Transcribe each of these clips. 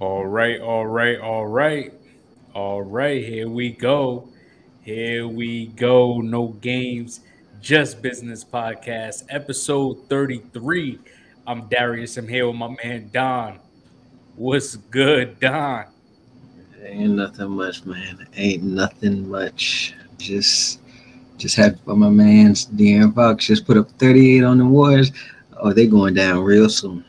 All right. Here we go. No games, just business podcast, episode 33. I'm Darius. I'm here with my man Don. What's good, Don? Ain't nothing much, man. Just happy for my man De'Aaron Fox. Just put up 38 on the Warriors. Oh, they going down real soon.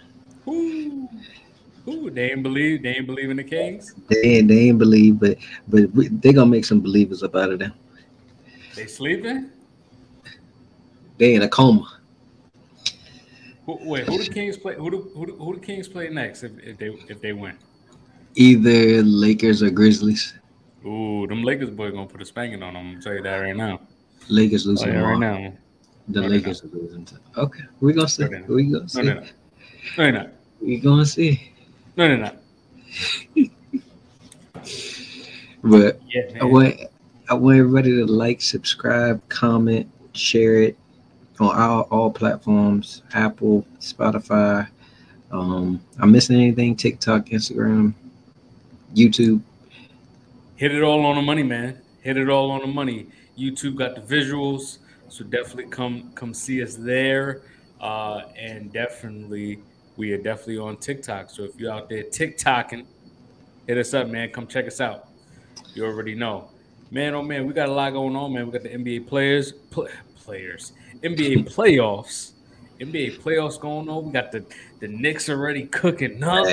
Ooh, they ain't believe in the Kings. They ain't believe, but they gonna make some believers up out of them. They sleeping? They in a coma. Who the Kings play? Who the Kings play next if they win? Either Lakers or Grizzlies. Ooh, them Lakers boys gonna put a spanking on them. I'm gonna tell you that right now. Lakers losing right now. The Lakers are losing. Okay, we gonna see. No, they're not. But yeah, I want everybody to like, subscribe, comment, share it on all platforms: Apple, Spotify. I'm missing anything? TikTok, Instagram, YouTube. Hit it all on the money, man. Hit it all on the money. YouTube got the visuals, so definitely come see us there, and definitely. We are definitely on TikTok. So if you're out there TikToking, hit us up, man. Come check us out. You already know. Man, oh, man, we got a lot going on, man. We got the NBA NBA playoffs going on. We got the Knicks already cooking up.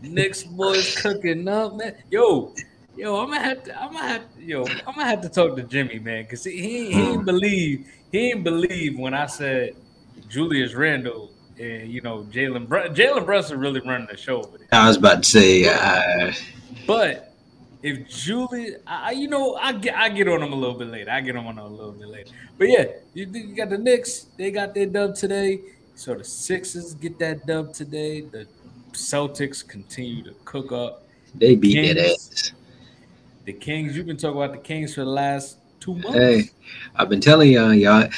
Knicks boys cooking up, man. Yo, I'm gonna have to talk to Jimmy, man, because he didn't believe when I said Julius Randle. And, you know, Jalen Brunson really running the show over there. I was about to say. But if Julius, I get on him a little bit later. But, yeah, you got the Knicks. They got their dub today. So the Sixers get that dub today. The Celtics continue to cook up. They beat that ass. The Kings, you've been talking about the Kings for the last 2 months. Hey, I've been telling y'all, yeah.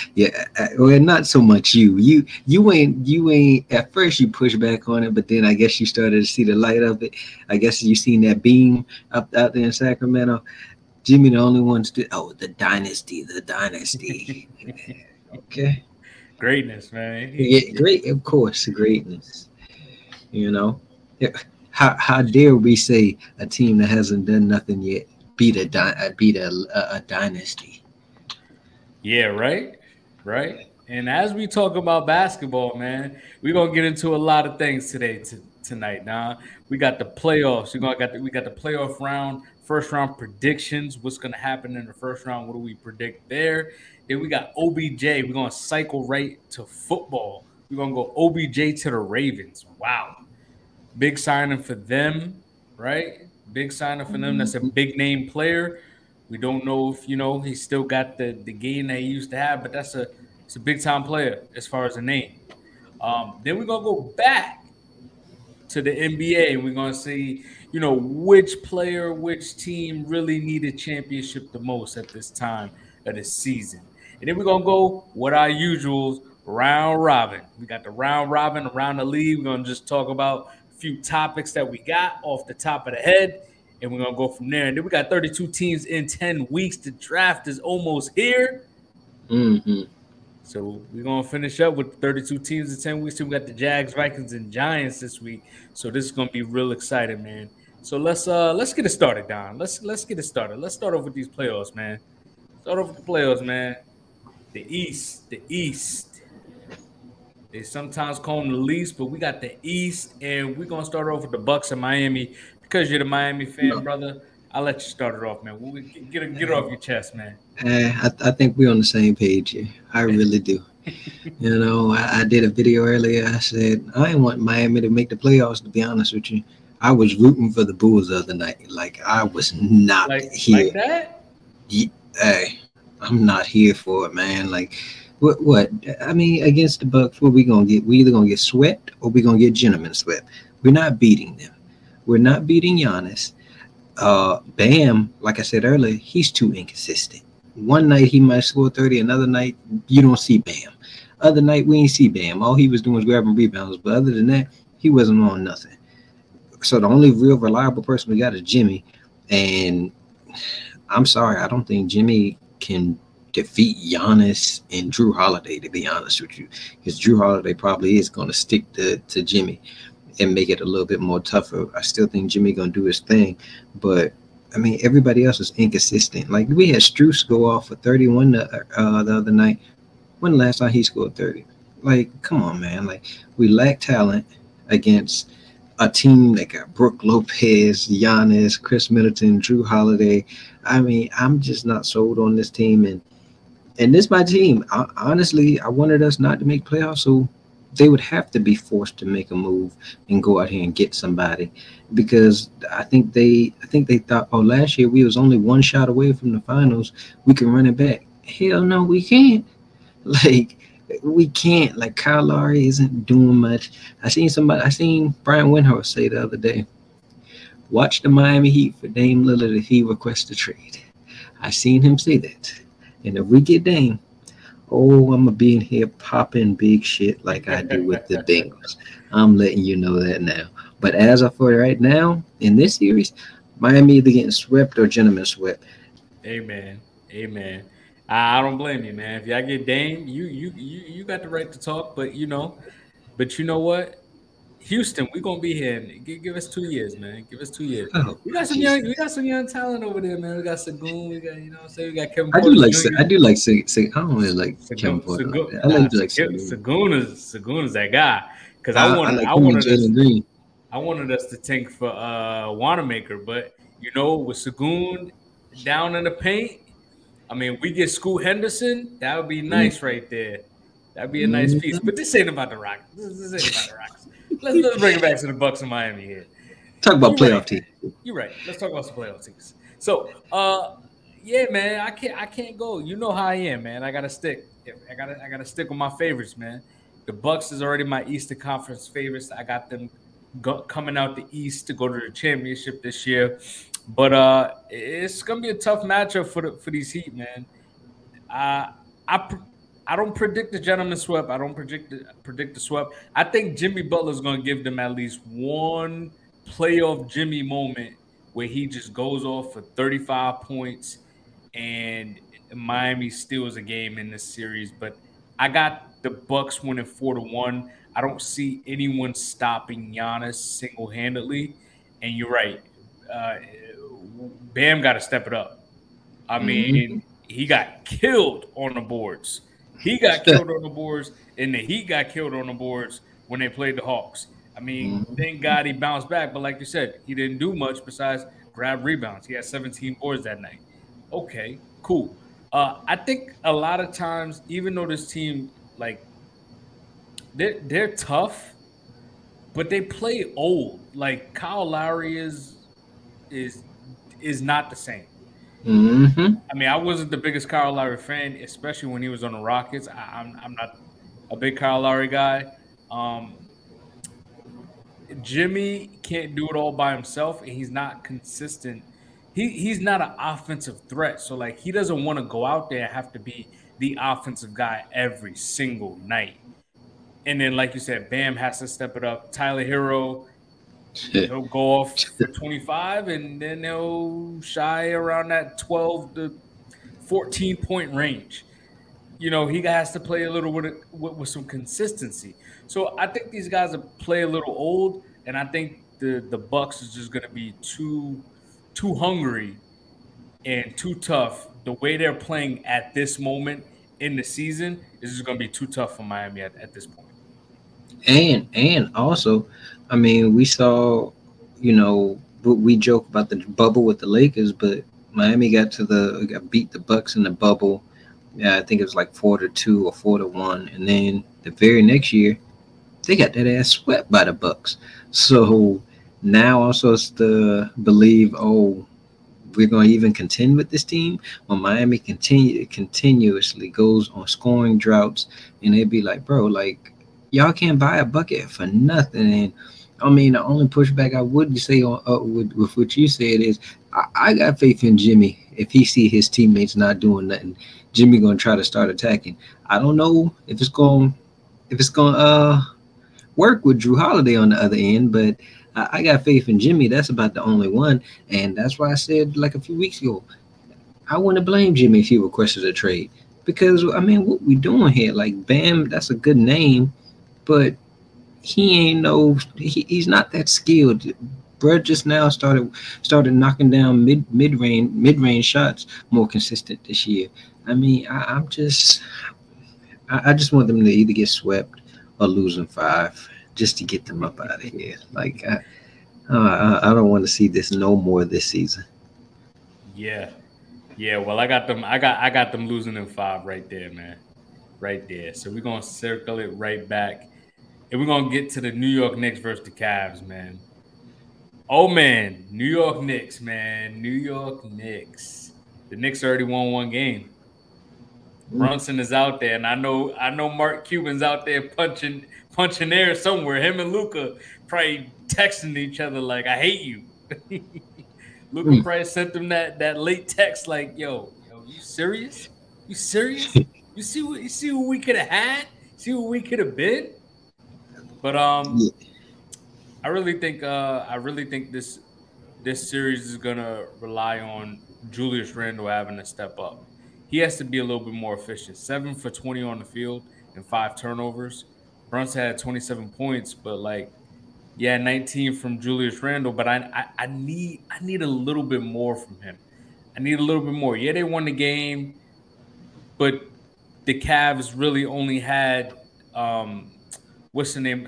Well, not so much you ain't. At first, you push back on it, but then I guess you started to see the light of it. I guess you seen that beam up out there in Sacramento. Jimmy, the only ones. The dynasty. Okay. Greatness, man. Yeah, great. Of course, greatness. You know, yeah. How dare we say a team that hasn't done nothing yet? Beat a dynasty. Yeah, right. And as we talk about basketball, man, we're gonna get into a lot of things tonight. Now we got the playoffs. We got the playoff round, first round predictions. What's gonna happen in the first round? What do we predict there? Then we got OBJ. We're gonna cycle right to football. We're gonna go OBJ to the Ravens. Wow, big signing for them, right? Big signing for them. That's a big name player. We don't know if, you know, he still got the game that he used to have, but it's a big time player as far as the name. Then we're gonna go back to the NBA and we're gonna see, you know, which player, which team really needed championship the most at this time of the season. And then we're gonna go with our usuals, round robin. We got the round robin around the league. We're gonna just talk about few topics that we got off the top of the head, and we're gonna go from there. And then we got 32 teams in 10 weeks. The draft is almost here, so we're gonna finish up with 32 teams in 10 weeks. So we got the Jags, Vikings, and Giants this week. So this is gonna be real exciting, man. So let's get it started, Don. Let's get it started. Let's start off with these playoffs, man. The East, They sometimes call them the least, but we got the East, and we're going to start off with the Bucks and Miami. Because you're the Miami fan, brother, I'll let you start it off, man. Get it off your chest, man. I think we're on the same page here. I really do. You know, I did a video earlier. I said, I didn't want Miami to make the playoffs, to be honest with you. I was rooting for the Bulls the other night. Like, I was not here. Like that? Yeah, hey, I'm not here for it, man. Like, What? I mean, against the Bucks, what we gonna get? We either gonna get swept or we gonna get gentlemen swept. We're not beating them. We're not beating Giannis. Bam, like I said earlier, he's too inconsistent. One night he might score 30, another night you don't see Bam. Other night we ain't see Bam. All he was doing was grabbing rebounds, but other than that, he wasn't on nothing. So the only real reliable person we got is Jimmy. And I'm sorry, I don't think Jimmy can defeat Giannis and Drew Holiday, to be honest with you, because Drew Holiday probably is going to stick to Jimmy and make it a little bit more tougher. I still think Jimmy going to do his thing, but I mean, everybody else is inconsistent. Like, we had Strus go off for 31 the other night. When the last time he scored 30? Like, come on, man. Like, we lack talent against a team that got Brooke Lopez, Giannis, Chris Middleton, Drew Holiday. I mean, I'm just not sold on this team. And this is my team. Honestly, I wanted us not to make playoffs, so they would have to be forced to make a move and go out here and get somebody, because I think they thought, oh, last year we was only one shot away from the finals. We can run it back. Hell no, we can't. Like, we can't. Like, Kyle Lowry isn't doing much. I seen Brian Windhorst say the other day, watch the Miami Heat for Dame Lillard if he requests a trade. I seen him say that. And if we get Dame, oh, I'm going to be in here popping big shit like I do with the Bengals. I'm letting you know that now. But as of for right now, in this series, Miami either getting swept or gentlemen swept. Amen. Amen. I don't blame you, man. If y'all get Dame, you got the right to talk. But you know what? Houston, we're going to be here. Give us 2 years, man. Give us 2 years. Oh, we got some young talent over there, man. We got Sagoon. We got, you know what I'm saying? We got Kevin Porter. I do like Kevin Porter. I like Sagoon is that guy. Because I wanted us to tank for Wanamaker. But, you know, with Sagoon down in the paint, I mean, we get Scoot Henderson. That would be nice right there. That'd be a nice piece. But this ain't about the Rockets. This ain't about the Rockets. Let's bring it back to the Bucks and Miami here. Talk about playoff teams. You're right. Let's talk about some playoff teams. So, yeah, man, I can't go. You know how I am, man. I gotta stick. I gotta stick with my favorites, man. The Bucks is already my Eastern Conference favorites. I got them coming out the East to go to the championship this year. But it's gonna be a tough matchup for these Heat, man. I don't predict the gentleman swept. I don't predict the swept. I think Jimmy Butler is going to give them at least one playoff Jimmy moment where he just goes off for 35 points and Miami steals a game in this series. But I got the Bucks winning 4-1. I don't see anyone stopping Giannis single-handedly. And you're right. Bam got to step it up. I mean, he got killed on the boards. He got killed on the boards, and the Heat got killed on the boards when they played the Hawks. I mean, thank God he bounced back, but like you said, he didn't do much besides grab rebounds. He had 17 boards that night. Okay, cool. I think a lot of times, even though this team, like, they're tough, but they play old. Like, Kyle Lowry is not the same. I mean, I wasn't the biggest Kyle Lowry fan, especially when he was on the Rockets. I'm not a big Kyle Lowry guy. Jimmy can't do it all by himself, and he's not consistent. He's not an offensive threat. So, like, he doesn't want to go out there and have to be the offensive guy every single night. And then, like you said, Bam has to step it up. Tyler Hero, he'll go off for 25, and then they'll shy around that 12 to 14 point range. You know, he has to play a little with some consistency. So I think these guys are play a little old, and I think the Bucks is just going to be too hungry and too tough. The way they're playing at this moment in the season is just going to be too tough for Miami at this point. And also, I mean, we saw, you know, we joke about the bubble with the Lakers, but Miami beat the Bucks in the bubble. Yeah, I think it was like 4-2 or 4-1, and then the very next year, they got that ass swept by the Bucks. So now also it's to believe, oh, we're going to even contend with this team when Miami continuously goes on scoring droughts, and they'd be like, bro, like, y'all can't buy a bucket for nothing. And I mean, the only pushback I would say with what you said is I got faith in Jimmy. If he see his teammates not doing nothing, Jimmy gonna try to start attacking. I don't know if it's gonna work with Drew Holiday on the other end, but I got faith in Jimmy. That's about the only one. And that's why I said like a few weeks ago, I wouldn't blame Jimmy if he requested a trade. Because, I mean, what we doing here? Like, Bam, that's a good name, but he's not that skilled. Bro just now started knocking down mid-range shots more consistent this year. I mean, I just want them to either get swept or lose in five just to get them up out of here. Like, I don't want to see this no more this season. Yeah. Yeah, well, I got them losing in five right there, man. Right there. So we're gonna circle it right back. And we're gonna get to the New York Knicks versus the Cavs, man. Oh man, New York Knicks, man. New York Knicks. The Knicks already won one game. Brunson is out there, and I know Mark Cuban's out there punching air somewhere. Him and Luka probably texting each other like, I hate you. Luka probably sent them that late text like, yo, you serious? You serious? You see what we could have had? See what we could have been? But I really think this series is gonna rely on Julius Randle having to step up. He has to be a little bit more efficient. 7 for 20 on the field and 5 turnovers. Brunson had 27 points, but 19 from Julius Randle, but I need a little bit more from him. I need a little bit more. Yeah, they won the game, but the Cavs really only had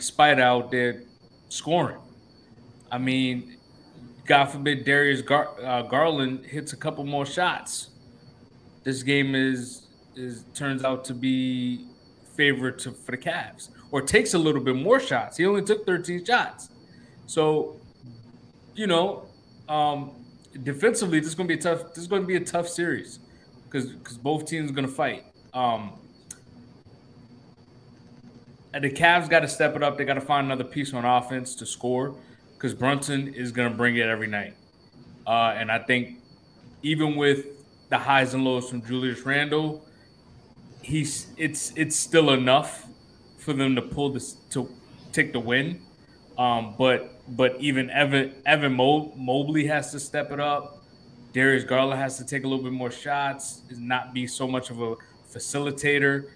Spider out there scoring. I mean, God forbid Darius Garland hits a couple more shots, this game turns out to be favored for the Cavs, or takes a little bit more shots. He only took 13 shots. So, defensively, this is going to be a tough series because both teams are going to fight. And the Cavs got to step it up. They got to find another piece on offense to score because Brunson is going to bring it every night. And I think even with the highs and lows from Julius Randle, it's still enough for them to take the win. But even Evan Mobley has to step it up. Darius Garland has to take a little bit more shots, not be so much of a facilitator,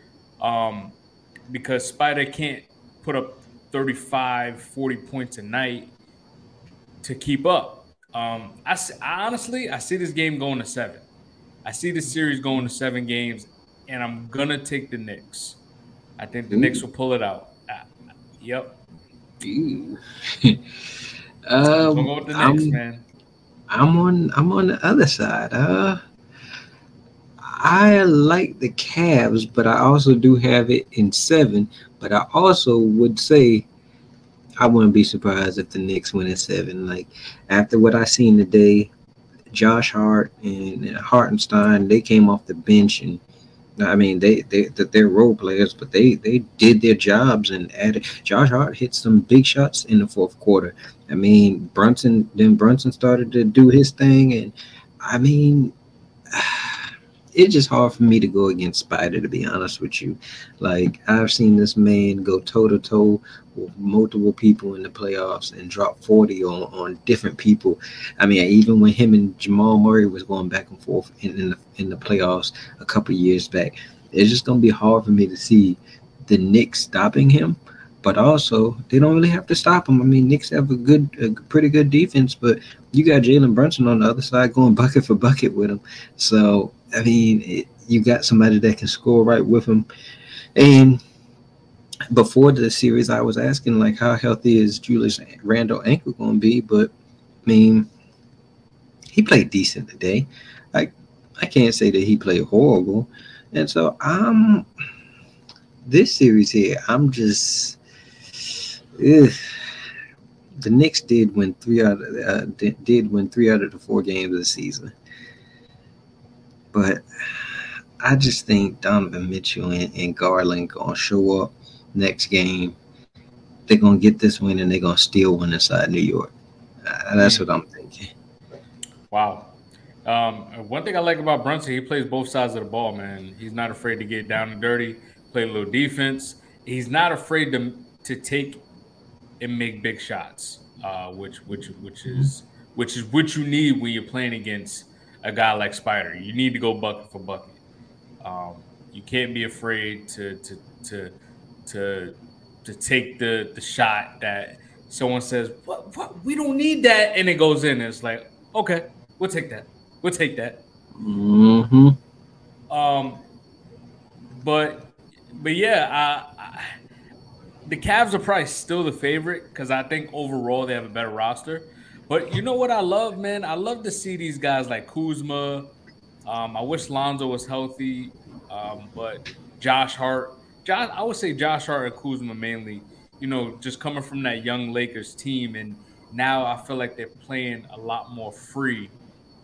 because Spider can't put up 35, 40 points a night to keep up. I honestly see this game going to 7. I see this series going to 7 games, and I'm going to take the Knicks. I think the Knicks will pull it out. Yep. I'm going with the Knicks, man. I'm on the other side. I like the Cavs, but I also do have it in 7. But I also would say I wouldn't be surprised if the Knicks win in 7. Like, after what I seen today, Josh Hart and Hartenstein, they came off the bench and I mean, they're role players, but they did their jobs and added. Josh Hart hit some big shots in the fourth quarter. I mean, Brunson started to do his thing, and I mean, it's just hard for me to go against Spider, to be honest with you. Like, I've seen this man go toe-to-toe with multiple people in the playoffs and drop 40 on different people. I mean, even when him and Jamal Murray was going back and forth in the playoffs a couple years back, it's just going to be hard for me to see the Knicks stopping him. But also, they don't really have to stop him. I mean, Knicks have a pretty good defense, but you got Jalen Brunson on the other side going bucket for bucket with him. So, I mean, you got somebody that can score right with him. And before the series, I was asking, like, how healthy is Julius Randle ankle going to be? But, I mean, he played decent today. I can't say that he played horrible. And so, this series here, I'm just... The Knicks did win 3 out of the 4 games of the season, but I just think Donovan Mitchell and Garland gonna show up next game. They're gonna get this win and they're gonna steal one inside New York. That's what I'm thinking. Wow. One thing I like about Brunson, he plays both sides of the ball, man. He's not afraid to get down and dirty, play a little defense. He's not afraid to take and make big shots. which is what you need when you're playing against a guy like Spider. You need to go bucket for bucket. You can't be afraid to take the shot that someone says, what? We don't need that, and it goes in. It's like, okay, we'll take that. We'll take that. Mm-hmm. But yeah, the Cavs are probably still the favorite because I think overall they have a better roster. But you know what I love, man? I love to see these guys like Kuzma. I wish Lonzo was healthy, but Josh Hart. I would say Josh Hart and Kuzma mainly, you know, just coming from that young Lakers team. And now I feel like they're playing a lot more free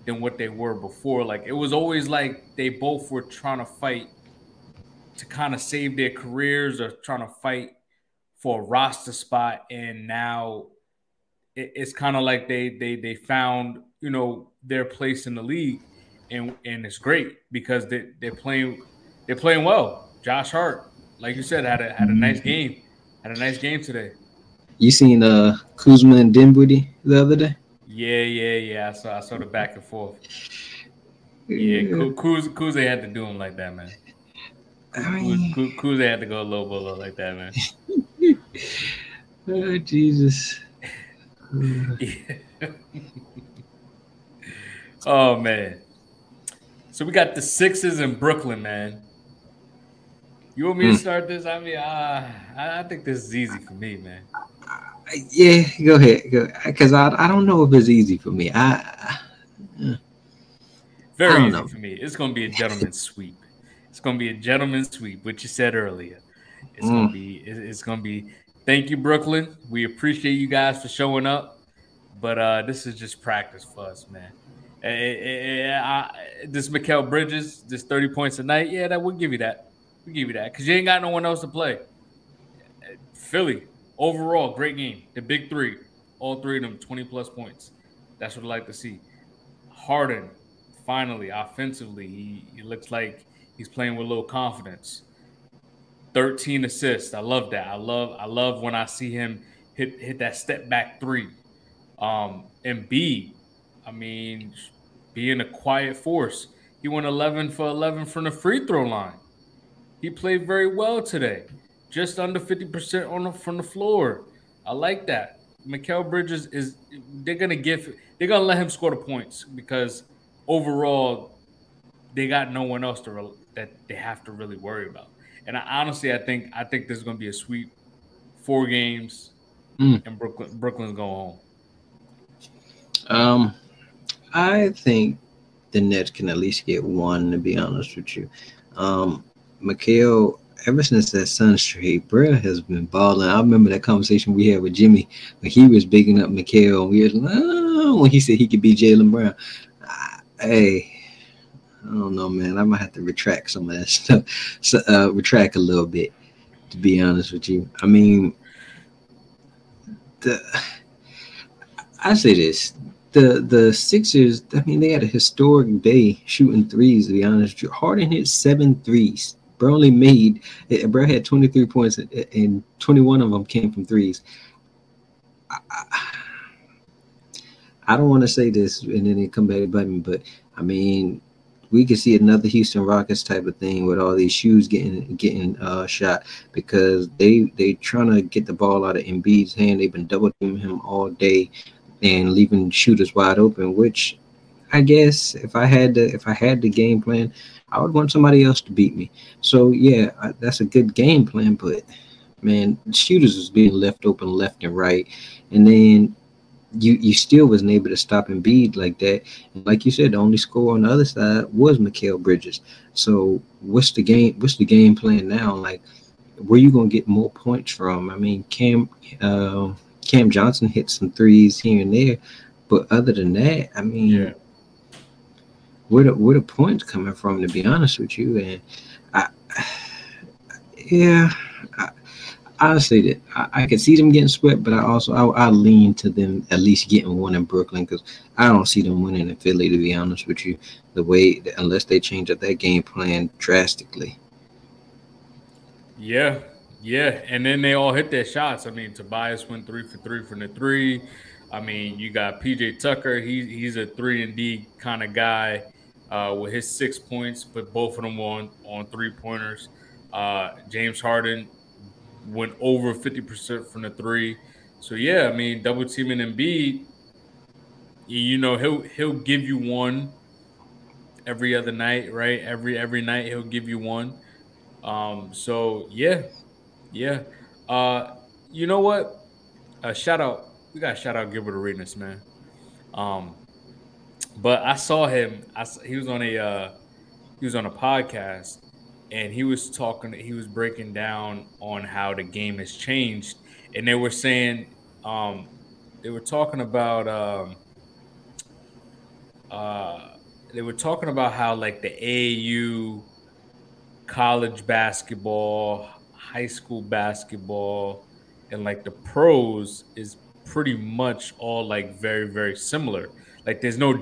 than what they were before. Like, it was always like they both were trying to fight to kind of save their careers or trying to fight for a roster spot. And now it's kind of like they found, you know, their place in the league. And it's great because they're playing well. Josh Hart, like you said, had a nice game. Had a nice game today. You seen Kuzma and Dinwiddie the other day? Yeah. I saw the back and forth. Yeah, Kuzma had to do him like that, man. Kuzma had to go low below like that, man. Oh, Jesus. Oh, man. So we got the Sixers in Brooklyn, man. You want me to start this? I mean, I think this is easy for me, man. Yeah, go ahead. Because I don't know if it's easy for me. For me. It's going to be a gentleman's sweep. It's going to be a gentleman's sweep, which you said earlier. It's going to be thank you, Brooklyn. We appreciate you guys for showing up. But this is just practice for us, man. This Mikhail Bridges, this 30 points a night, yeah, that would give you that. We give you that because you ain't got no one else to play. Philly, overall, great game. The big three, all three of them, 20-plus points. That's what I like to see. Harden, finally, offensively, he looks like he's playing with a little confidence. 13 assists. I love that. I love when I see him hit that step-back three. Embiid, I mean, being a quiet force. He went 11 for 11 from the free throw line. He played very well today, just under 50% from the floor. I like that. Mikal Bridges they're gonna let him score the points because overall they got no one else that they have to really worry about. And I think there's gonna be a sweep, 4 games, and Brooklyn's going home. I think the Nets can at least get one. To be honest with you, Mikhail, ever since that Sun Street, bruh, has been balling. I remember that conversation we had with Jimmy when he was bigging up Mikhail. We were like, when he said he could be Jalen Brown. I don't know, man. I might have to retract some of that stuff. So, retract a little bit, to be honest with you. I mean, I say this. The Sixers, I mean, they had a historic day shooting threes, to be honest with you. Harden hit 7 threes. Bro only made – Bro had 23 points, and 21 of them came from threes. I don't want to say this, and then they come back and bite me, but, I mean, we could see another Houston Rockets type of thing with all these shoes getting shot because they trying to get the ball out of Embiid's hand. They've been double-teaming him all day and leaving shooters wide open, which I guess if I had the game plan, I would want somebody else to beat me. So yeah, that's a good game plan, but man, shooters was being left open left and right, and then you still wasn't able to stop Embiid like that. And like you said, the only score on the other side was Mikhail Bridges. So what's the game? What's the game plan now? Like, where you gonna get more points from? I mean, Cam Johnson hit some threes here and there, but other than that, I mean, yeah. Where the points coming from? To be honest with you, and I could see them getting swept, but I lean to them at least getting one in Brooklyn because I don't see them winning in Philly. To be honest with you, unless they change up that game plan drastically. Yeah. Yeah, and then they all hit their shots. I mean, Tobias went 3 for 3 from the 3. I mean, you got PJ Tucker. He's a 3-and-D kind of guy with his 6 points, but both of them were on three-pointers. James Harden went over 50% from the three. So, yeah, I mean, double-teaming Embiid, you know, he'll give you one every other night, right? Every night he'll give you one. So, yeah. You know what? Shout out. We got to shout out Gilbert Arenas, man. But I saw him. He was on a podcast, and he was talking. He was breaking down on how the game has changed, and they were saying they were talking about how like the AAU, college basketball, high school basketball, and like the pros is pretty much all like very, very similar. Like there's no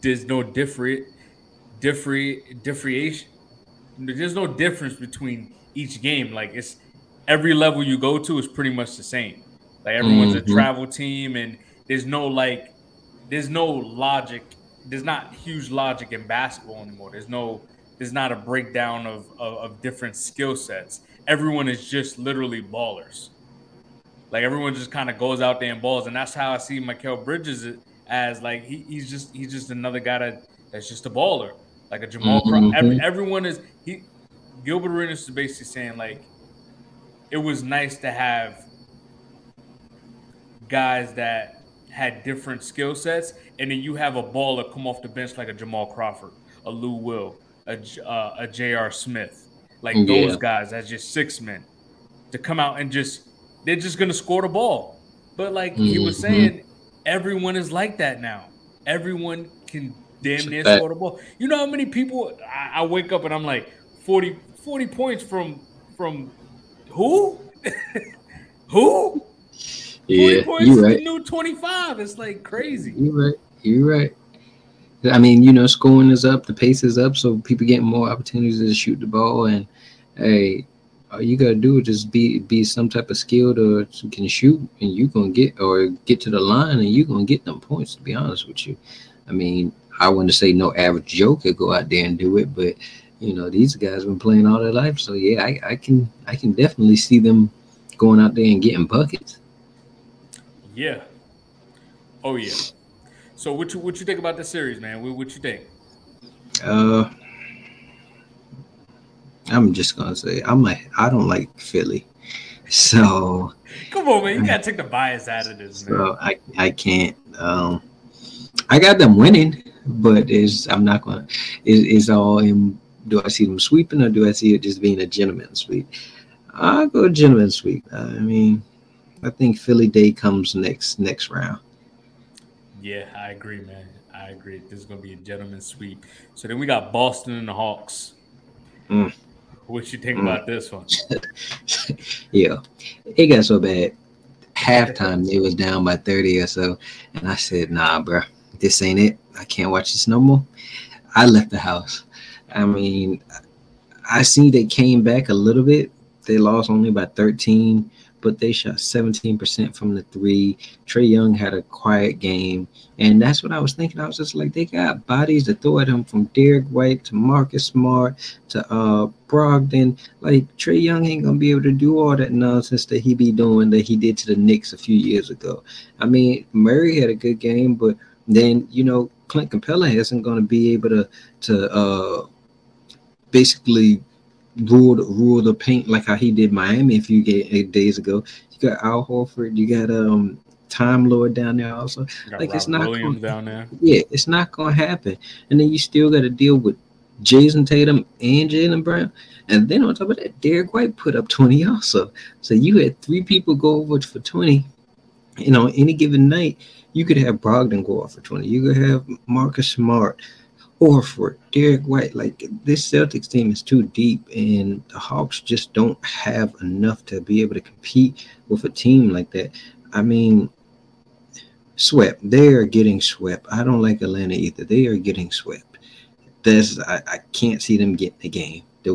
differentiation. There's no difference between each game. Like it's every level you go to is pretty much the same. Like everyone's a travel team, and there's no logic. There's not huge logic in basketball anymore. There's not a breakdown of different skill sets. Everyone is just literally ballers. Like everyone just kind of goes out there and balls, and that's how I see Mikhail Bridges as like he's just another guy that's just a baller, like a Jamal. Everyone is he. Gilbert Arenas is basically saying like it was nice to have guys that had different skill sets, and then you have a baller come off the bench like a Jamal Crawford, a Lou Will, a J.R. Smith, like those guys that's just six men to come out and just. They're just going to score the ball. But like he was saying, everyone is like that now. Everyone can damn near score the ball. You know how many people I wake up and I'm like, 40 points from who? Who? Yeah, 40 points is the new 25. It's like crazy. You're right. I mean, you know, scoring is up. The pace is up. So people get more opportunities to shoot the ball. And, hey, all you gotta do is just be some type of skilled or can shoot, and you gonna get to the line, and you gonna get them points. To be honest with you, I mean, I wouldn't say no average Joe could go out there and do it, but you know these guys been playing all their life, so yeah, I can definitely see them going out there and getting buckets. Yeah. Oh yeah. So what you think about the series, man? What you think? I'm just gonna say I don't like Philly, so come on, man, you gotta take the bias out of this. Man. I can't. I got them winning, but it's all in. Do I see them sweeping, or do I see it just being a gentleman sweep? I'll go gentleman sweep. I mean, I think Philly Day comes next round. Yeah, I agree, man. I agree. This is gonna be a gentleman sweep. So then we got Boston and the Hawks. What you think about this one? Yeah, it got so bad. Halftime, it was down by 30 or so, and I said, "Nah, bro, this ain't it. I can't watch this no more." I left the house. I mean, I see they came back a little bit. They lost only by 13, but they shot 17% from the three. Trae Young had a quiet game, and that's what I was thinking. I was just like, they got bodies to throw at him, from Derek White to Marcus Smart to Brogdon. Like, Trae Young ain't going to be able to do all that nonsense that he be doing that he did to the Knicks a few years ago. I mean, Murray had a good game, but then, you know, Clint Capella isn't going to be able to basically rule the paint like how he did Miami a few days ago. You got Al Horford. You got Time Lord down there also. Like, it's not Williams down there. Yeah, it's not going to happen. And then you still got to deal with Jason Tatum and Jalen Brown. And then on top of that, Derek White put up 20 also. So you had three people go over for 20. And on any given night, you could have Brogdon go off for 20. You could have Marcus Smart, Horford, Derek White. Like, this Celtics team is too deep, and the Hawks just don't have enough to be able to compete with a team like that. I mean, swept. They are getting swept. I don't like Atlanta either. They are getting swept. I can't see them getting the game. The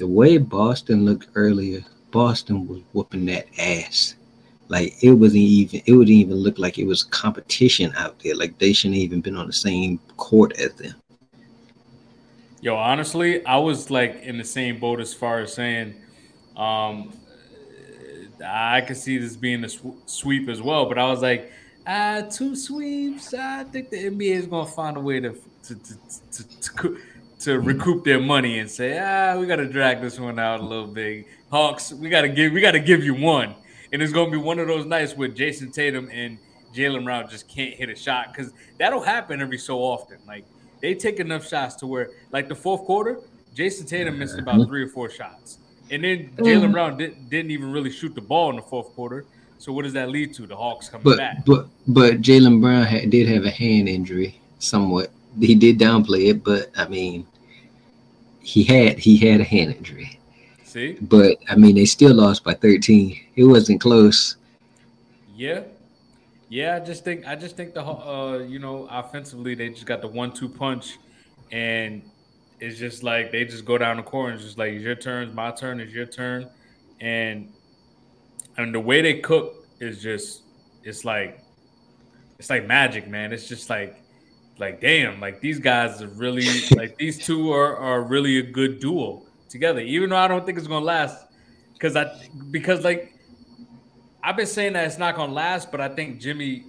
way Boston looked earlier, Boston was whooping that ass. Like it wouldn't even look like it was competition out there. Like they shouldn't even been on the same court as them. Yo, honestly, I was like in the same boat as far as saying, I could see this being a sweep as well. But I was like, two sweeps. I think the NBA is gonna find a way to recoup their money and say, we gotta drag this one out a little bit. Hawks, we gotta give you one. And it's going to be one of those nights where Jason Tatum and Jalen Brown just can't hit a shot, because that'll happen every so often. Like, they take enough shots to where, like, the fourth quarter, Jason Tatum missed about 3 or 4 shots. And then Jalen Brown didn't even really shoot the ball in the fourth quarter. So what does that lead to? The Hawks coming back. But Jalen Brown did have a hand injury somewhat. He did downplay it, but, I mean, he had a hand injury. See? But, I mean, they still lost by 13. It wasn't close. Yeah. I just think the offensively they just got the 1-2 punch, and it's just like they just go down the court and it's just like, it's your turn, my turn, it's your turn, and the way they cook is just it's like magic, man. It's just like damn, like these guys are really like these two are really a good duo together, even though I don't think it's gonna last, because like I've been saying that it's not gonna last, but I think Jimmy,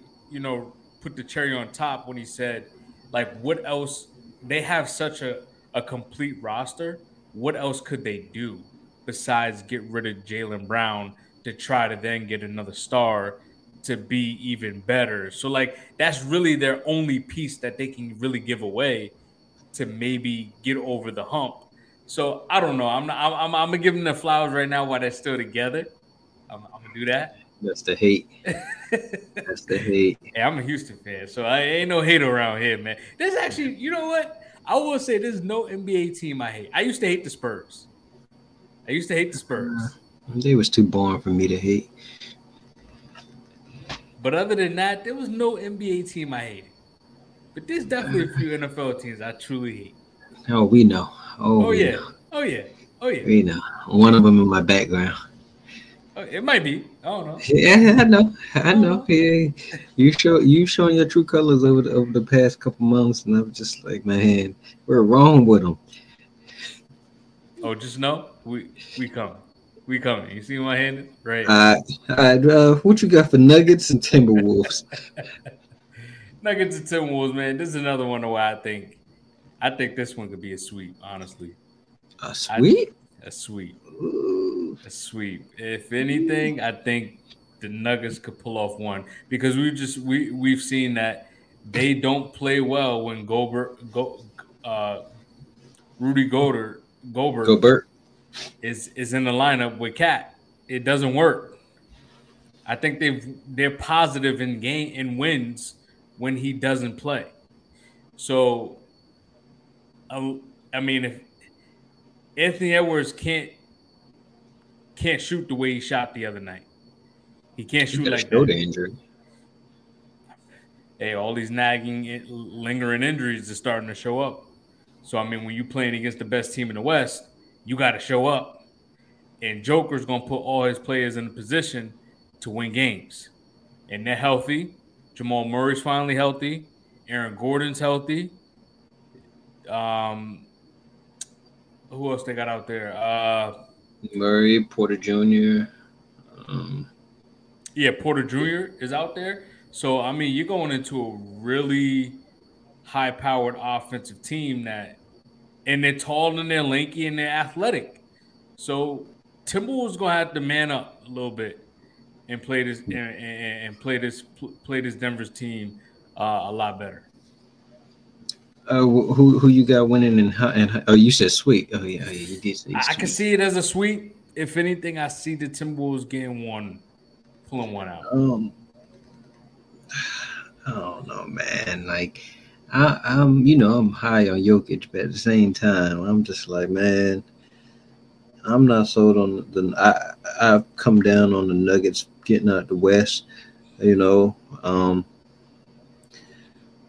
put the cherry on top when he said, like, what else? They have such a complete roster. What else could they do besides get rid of Jaylen Brown to try to then get another star to be even better? So like that's really their only piece that they can really give away to maybe get over the hump. So I don't know. I'm gonna give them the flowers right now while they're still together. I'm gonna do that. That's the hate. That's the hate. Hey, I'm a Houston fan, so I ain't no hate around here, man. There's actually, you know what? I will say there's no NBA team I hate. I used to hate the Spurs. They was too boring for me to hate. But other than that, there was no NBA team I hated. But there's definitely a few NFL teams I truly hate. Oh, we know. Oh yeah. You know, one of them in my background. Oh, it might be. I don't know. Yeah, I know. Yeah, you showing your true colors over the past couple months, and I'm just like, man, we're wrong with them. Oh, just know we coming. You see my hand right? All right. What you got for Nuggets and Timberwolves? Nuggets and Timberwolves, man. This is another one where I think this one could be a sweep, honestly. A sweep? A sweep. If anything, I think the Nuggets could pull off one, because we've seen that they don't play well when Rudy Gobert is in the lineup with Cat. It doesn't work. I think they're positive in game and wins when he doesn't play. So I mean, if Anthony Edwards can't shoot the way he shot the other night, he can't shoot like that. Injury. Hey, all these nagging, lingering injuries are starting to show up. So I mean, when you're playing against the best team in the West, you got to show up. And Joker's gonna put all his players in a position to win games, and they're healthy. Jamal Murray's finally healthy. Aaron Gordon's healthy. Who else they got out there? Murray, Porter Jr. Yeah, Porter Jr. is out there. So I mean, you're going into a really high-powered offensive team and they're tall and they're lanky and they're athletic. So Timberwolves gonna have to man up a little bit and play this Denver's team a lot better. Who you got winning and oh, you said sweep. Oh yeah, you did say sweep. I can see it as a sweep. If anything, I see the Timberwolves getting one, pulling one out. I don't know, man. Like I'm high on Jokic, but at the same time, I'm just like, man, I'm not sold on the. I've come down on the Nuggets getting out the West,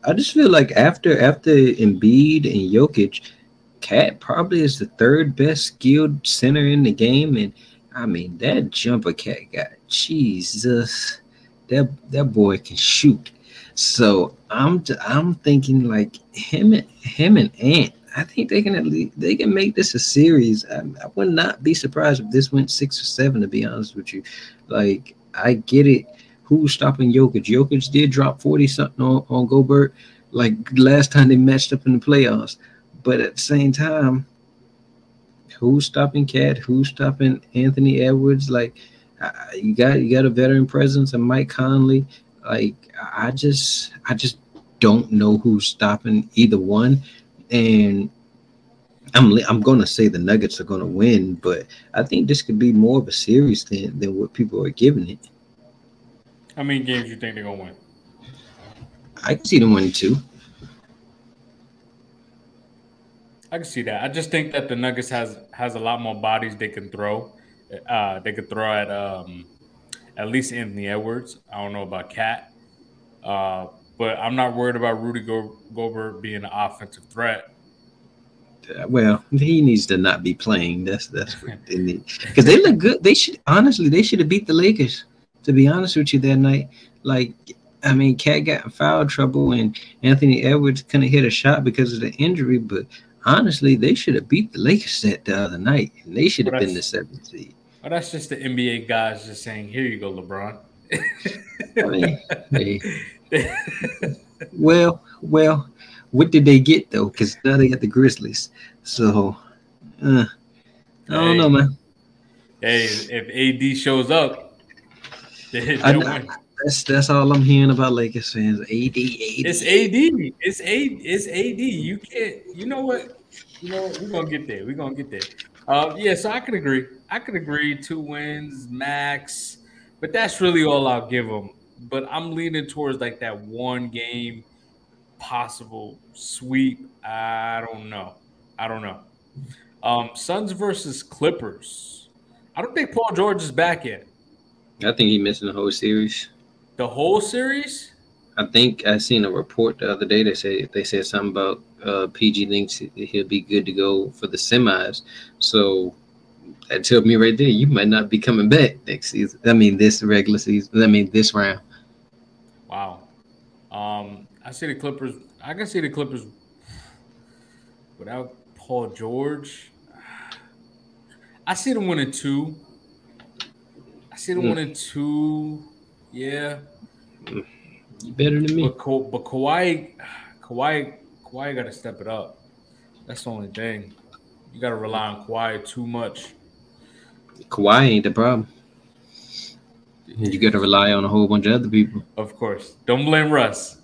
I just feel like after Embiid and Jokic, Cat probably is the third best skilled center in the game, and I mean, that jumper cat got Jesus. That boy can shoot. So I'm thinking like him and Ant. I think they can at least they can make this a series. I would not be surprised if this went 6 or 7. To be honest with you, like I get it. Who's stopping Jokic? Jokic did drop 40 something on Gobert, like last time they matched up in the playoffs. But at the same time, who's stopping Cat? Who's stopping Anthony Edwards? Like you got a veteran presence and Mike Conley. Like I just don't know who's stopping either one. And I'm gonna say the Nuggets are gonna win, but I think this could be more of a series than what people are giving it. How many games do you think they're gonna win? I can see them winning 2. I can see that. I just think that the Nuggets has a lot more bodies they can throw. They could throw at least Anthony Edwards. I don't know about Cat. But I'm not worried about Rudy Gobert being an offensive threat. Well, he needs to not be playing. That's what they need. Because they look good. They should have beat the Lakers, to be honest with you, that night. Like, I mean, Cat got in foul trouble and Anthony Edwards couldn't hit a shot because of the injury. But honestly, they should have beat the Lakers the other night. And they should have been the 7th seed. Well, that's just the NBA guys just saying, here you go, LeBron. I mean, hey. Well, what did they get though? Because now they got the Grizzlies. So I don't know, man. Hey, if AD shows up, that's all I'm hearing about Lakers fans. AD, It's AD. You can't. You know, we're gonna get there. Yeah. So I could agree. 2 wins max, but that's really all I'll give them. But I'm leaning towards like that one game possible sweep. I don't know. Suns versus Clippers. I don't think Paul George is back yet. I think he missing the whole series. The whole series? I think I seen a report the other day. They said something about PG thinks he'll be good to go for the semis. So that tells me right there, you might not be coming back next season. I mean, this regular season. I mean, this round. Wow. I see the Clippers. I can see the Clippers without Paul George. I see them winning 2. I see them winning 2. Yeah. You better than me. But Kawhi got to step it up. That's the only thing. You got to rely on Kawhi too much. Kawhi ain't the problem. You got to rely on a whole bunch of other people. Of course. Don't blame Russ.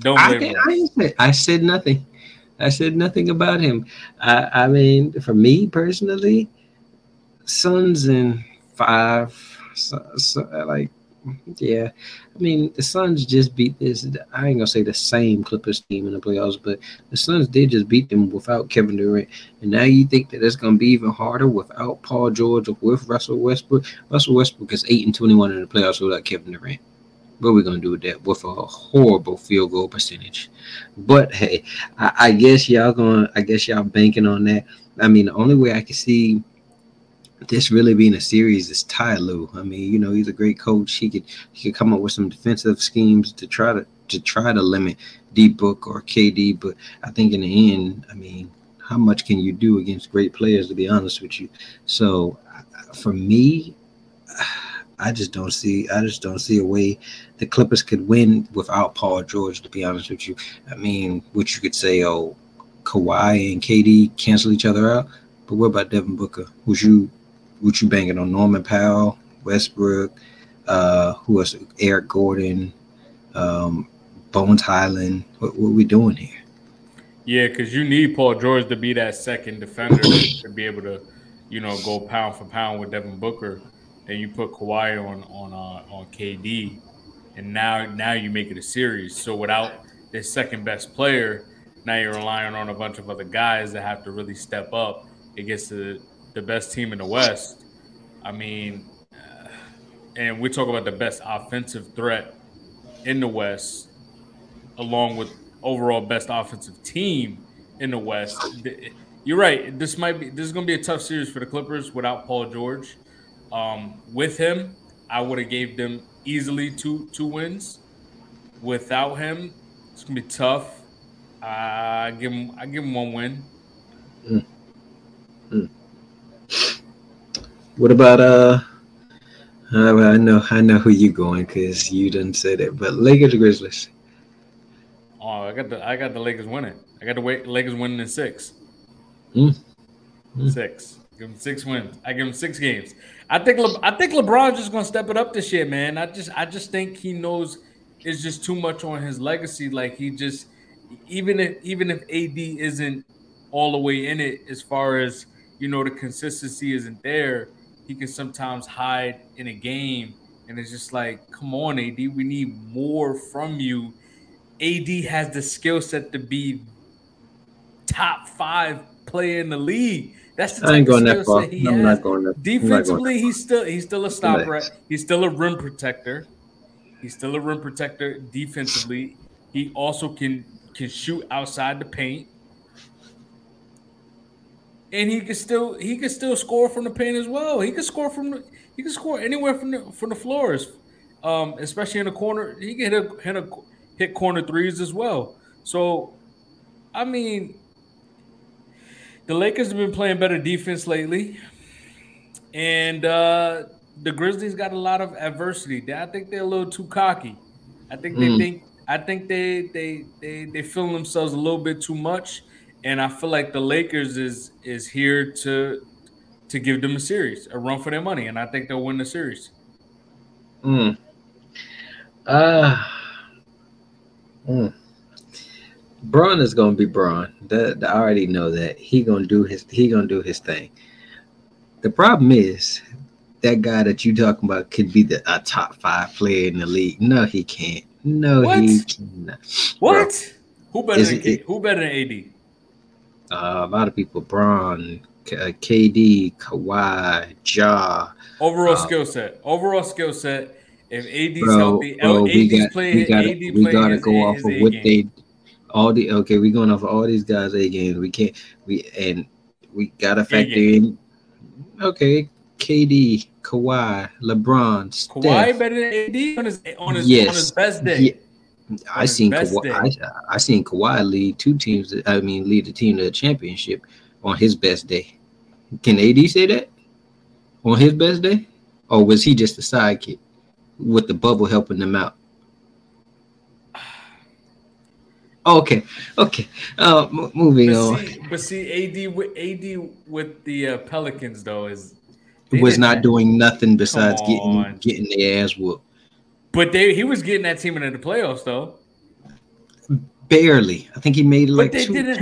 Don't blame Russ. I said nothing about him. I mean, for me personally, Suns in 5. Yeah. I mean, the Suns just beat this. I ain't going to say the same Clippers team in the playoffs, but the Suns did just beat them without Kevin Durant. And now you think that it's going to be even harder without Paul George or with Russell Westbrook. Russell Westbrook is 8-21 in the playoffs without Kevin Durant. What are we going to do with that? With a horrible field goal percentage. But, hey, I guess y'all banking on that. I mean, the only way I can see this really being a series is Ty Lue. I mean, you know, he's a great coach. He could come up with some defensive schemes to try to limit D-Book or KD. But I think in the end, I mean, how much can you do against great players, to be honest with you? So for me, I just don't see a way the Clippers could win without Paul George, to be honest with you. I mean, which you could say, oh, Kawhi and KD cancel each other out. But what about Devin Booker? What you banging on? Norman Powell, Westbrook, who else? Eric Gordon, Bones Highland. What are we doing here? Yeah, because you need Paul George to be that second defender to be able to, you know, go pound for pound with Devin Booker. Then you put Kawhi on KD, and now you make it a series. So without their second best player, now you're relying on a bunch of other guys that have to really step up against the best team in the West. I mean, and we talk about the best offensive threat in the West, along with overall best offensive team in the West. You're right. This is going to be a tough series for the Clippers without Paul George. With him, I would have gave them easily two wins. Without him, it's gonna be tough. I give him one win. Mm. Mm. What about I know who you going because you didn't say that, but Lakers or Grizzlies? Oh, I got the Lakers winning. I got the Lakers winning in six. Mm. Mm. Six. Give them six wins. I give them six games. I think LeBron's just gonna step it up this year, man. I just think he knows it's just too much on his legacy. Like he just, even if AD isn't all the way in it, as far as you know, the consistency isn't there. He can sometimes hide in a game, and it's just like, come on, AD, we need more from you. AD has the skill set to be top 5 player in the league. That's the type of skill set he has. I'm not going that. Defensively, he's still a stopper. He's still a rim protector. He's still a rim protector defensively. He also can shoot outside the paint. And he can still score from the paint as well. He can score anywhere from the floors, especially in the corner. He can hit corner threes as well. So, I mean, the Lakers have been playing better defense lately, and the Grizzlies got a lot of adversity. I think they're a little too cocky. I think they feeling themselves a little bit too much. And I feel like the Lakers is here to give them a series, a run for their money, and I think they'll win the series. Mm. Bron is gonna be Bron. I already know that he gonna do his thing. The problem is that guy that you talking about could be a top 5 player in the league. No, he can't. No, what? He cannot. What? Bro, who better than AD? A lot of people, Bron, KD, Kawhi, Ja. Overall skill set. If AD's healthy, AD's playing. We gotta go off of what they all the. Okay, we're going off of all these guys' A games. We gotta factor in. Okay, KD, Kawhi, LeBron, Steph. Kawhi better than AD on his best day. Yeah. I seen Kawhi lead two teams. I mean, lead the team to a championship on his best day. Can AD say that on his best day, or was he just a sidekick with the bubble helping them out? Okay. Moving on. But see, AD with the Pelicans though was not doing nothing besides getting their ass whooped. But he was getting that team into the playoffs though. Barely. I think he made it like two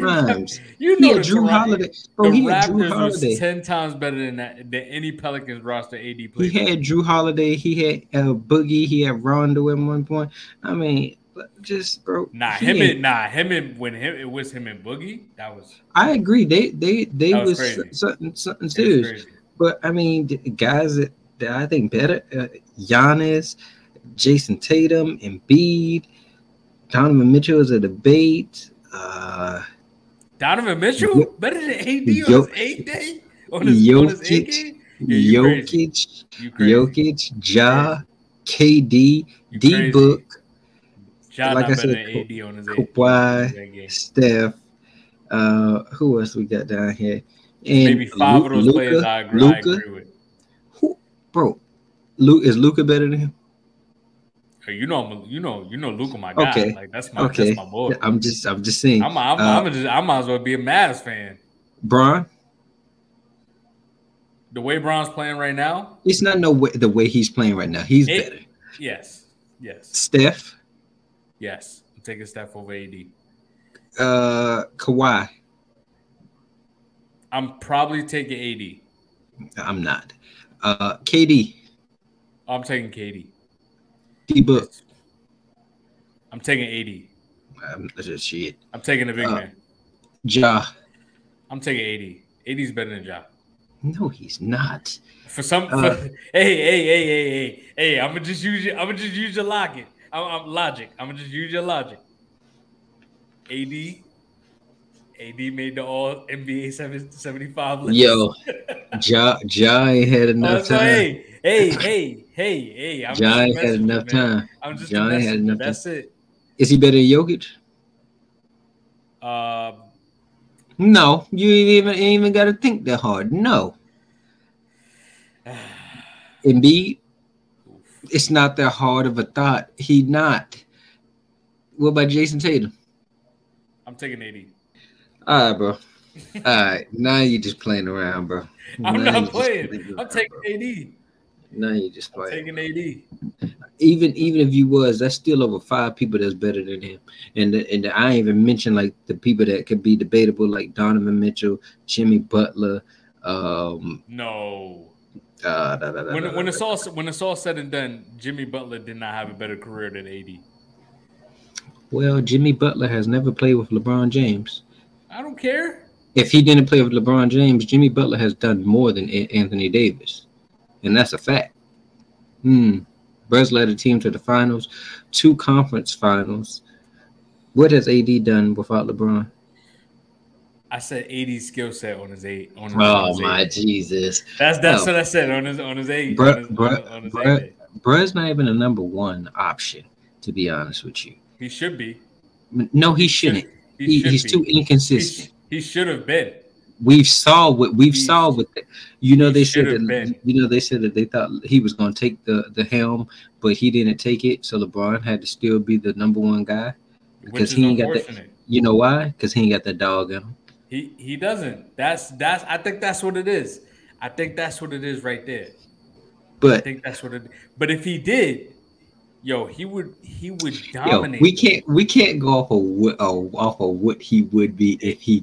times. You know, Drew Holiday. Bro, the Raptors was 10 times better than any Pelicans roster AD played. He had Drew Holiday. He had Boogie. He had Rondo at one point. I mean, just bro. It was him and Boogie. That was. I agree. They was crazy. something serious. Crazy. But I mean, guys that I think better. Giannis, Jason Tatum, Embiid, Donovan Mitchell is a debate. Donovan Mitchell better than AD on his 8th day? On his 8th game? Yeah, Jokic, Ja, KD, D-Book. Ja like I said, AD on his 8th Kawhi, Steph. Who else we got down here? And maybe five of those players I agree with. Bro, is Luka better than him? Hey, you know, Luka, my guy. Okay. Like that's my boy. I'm just saying. I might as well be a Mavs fan. Bron, the way Bron's playing right now, it's not no way. The way he's playing right now, he's better. Yes. Steph, yes, I'm taking Steph over AD. Kawhi, I'm probably taking AD. I'm not. KD. I'm taking KD. D-Book. I'm taking AD. I'm taking the big man. Ja. I'm taking AD. AD's better than Ja. No, he's not. For some, hey! I'm gonna just use your logic. I'm gonna just use your logic. AD AD made the all NBA 75 list. Yo, Ja ain't had enough time. Like, hey. Ja ain't had enough time. I'm just Ja ain't had enough time. That's it. Is he better than Jokic? No, you ain't even got to think that hard. No. Embiid, it's not that hard of a thought. He not. What about Jason Tatum? I'm taking AD. All right, bro. All right. Now you're just playing around, bro. I'm not playing. I'm taking AD. Now you're just playing. I'm taking AD. Even if you was, that's still over five people that's better than him. And I ain't even mentioned, like, the people that could be debatable, like Donovan Mitchell, Jimmy Butler. No. When it's all said and done, Jimmy Butler did not have a better career than AD. Well, Jimmy Butler has never played with LeBron James. I don't care. If he didn't play with LeBron James, Jimmy Butler has done more than Anthony Davis. And that's a fact. Brez led the team to the finals, 2 conference finals. What has AD done without LeBron? I said AD's skill set on his eight. Jesus. That's what I said on his eight. Brez's not even a number one option, to be honest with you. He should be. No, he shouldn't. He's too inconsistent. He should have been. We've saw what you know. They said that been. You know they said that they thought he was going to take the helm, but he didn't take it. So LeBron had to still be the number one guy because he ain't got that. You know why? Because he ain't got that dog in him. He doesn't. That's. I think that's what it is. I think that's what it is right there. But I think that's what it. But if he did. Yo, he would dominate. Yo, we can't go off of what he would be if he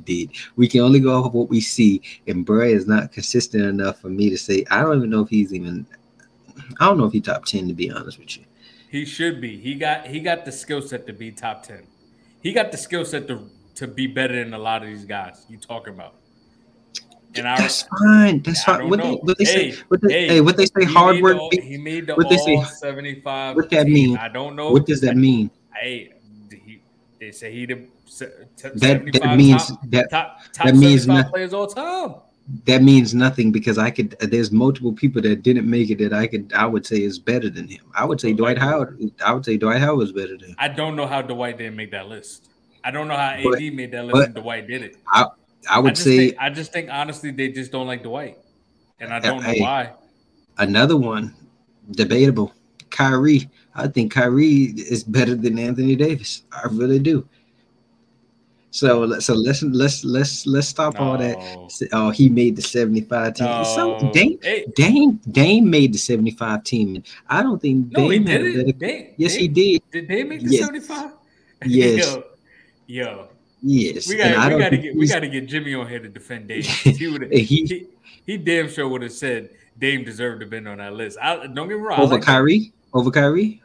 did. We can only go off of what we see. And Bray is not consistent enough for me to say. I don't even know if he's top 10, to be honest with you. He should be. He got the skill set to be top 10. He got the skill set to be better than a lot of these guys you talking about. And that's fine. That's fine. What they say? Hard work. He made the all 75. What that mean? I don't know. What does that mean? Hey, they say he did. That means players all time. That means nothing because I could. There's multiple people that didn't make it that I could. I would say is better than him. I would say Dwight Howard. I would say Dwight Howard is better than him. I don't know how Dwight didn't make that list. I don't know how AD made that list and Dwight did it. I just think honestly they just don't like Dwight, and I don't know why. Another one, debatable. Kyrie. I think Kyrie is better than Anthony Davis. I really do. So let's stop all that. Oh, he made the 75 team. No. So Dame made the 75 team. I don't think Dame had it. Yes, he did. Did Dame make the 75? Yes. Yo. Yes, we gotta get Jimmy on here to defend Dame. He damn sure would have said Dame deserved to been on that list. Don't get me wrong. Over Kyrie, over Dwight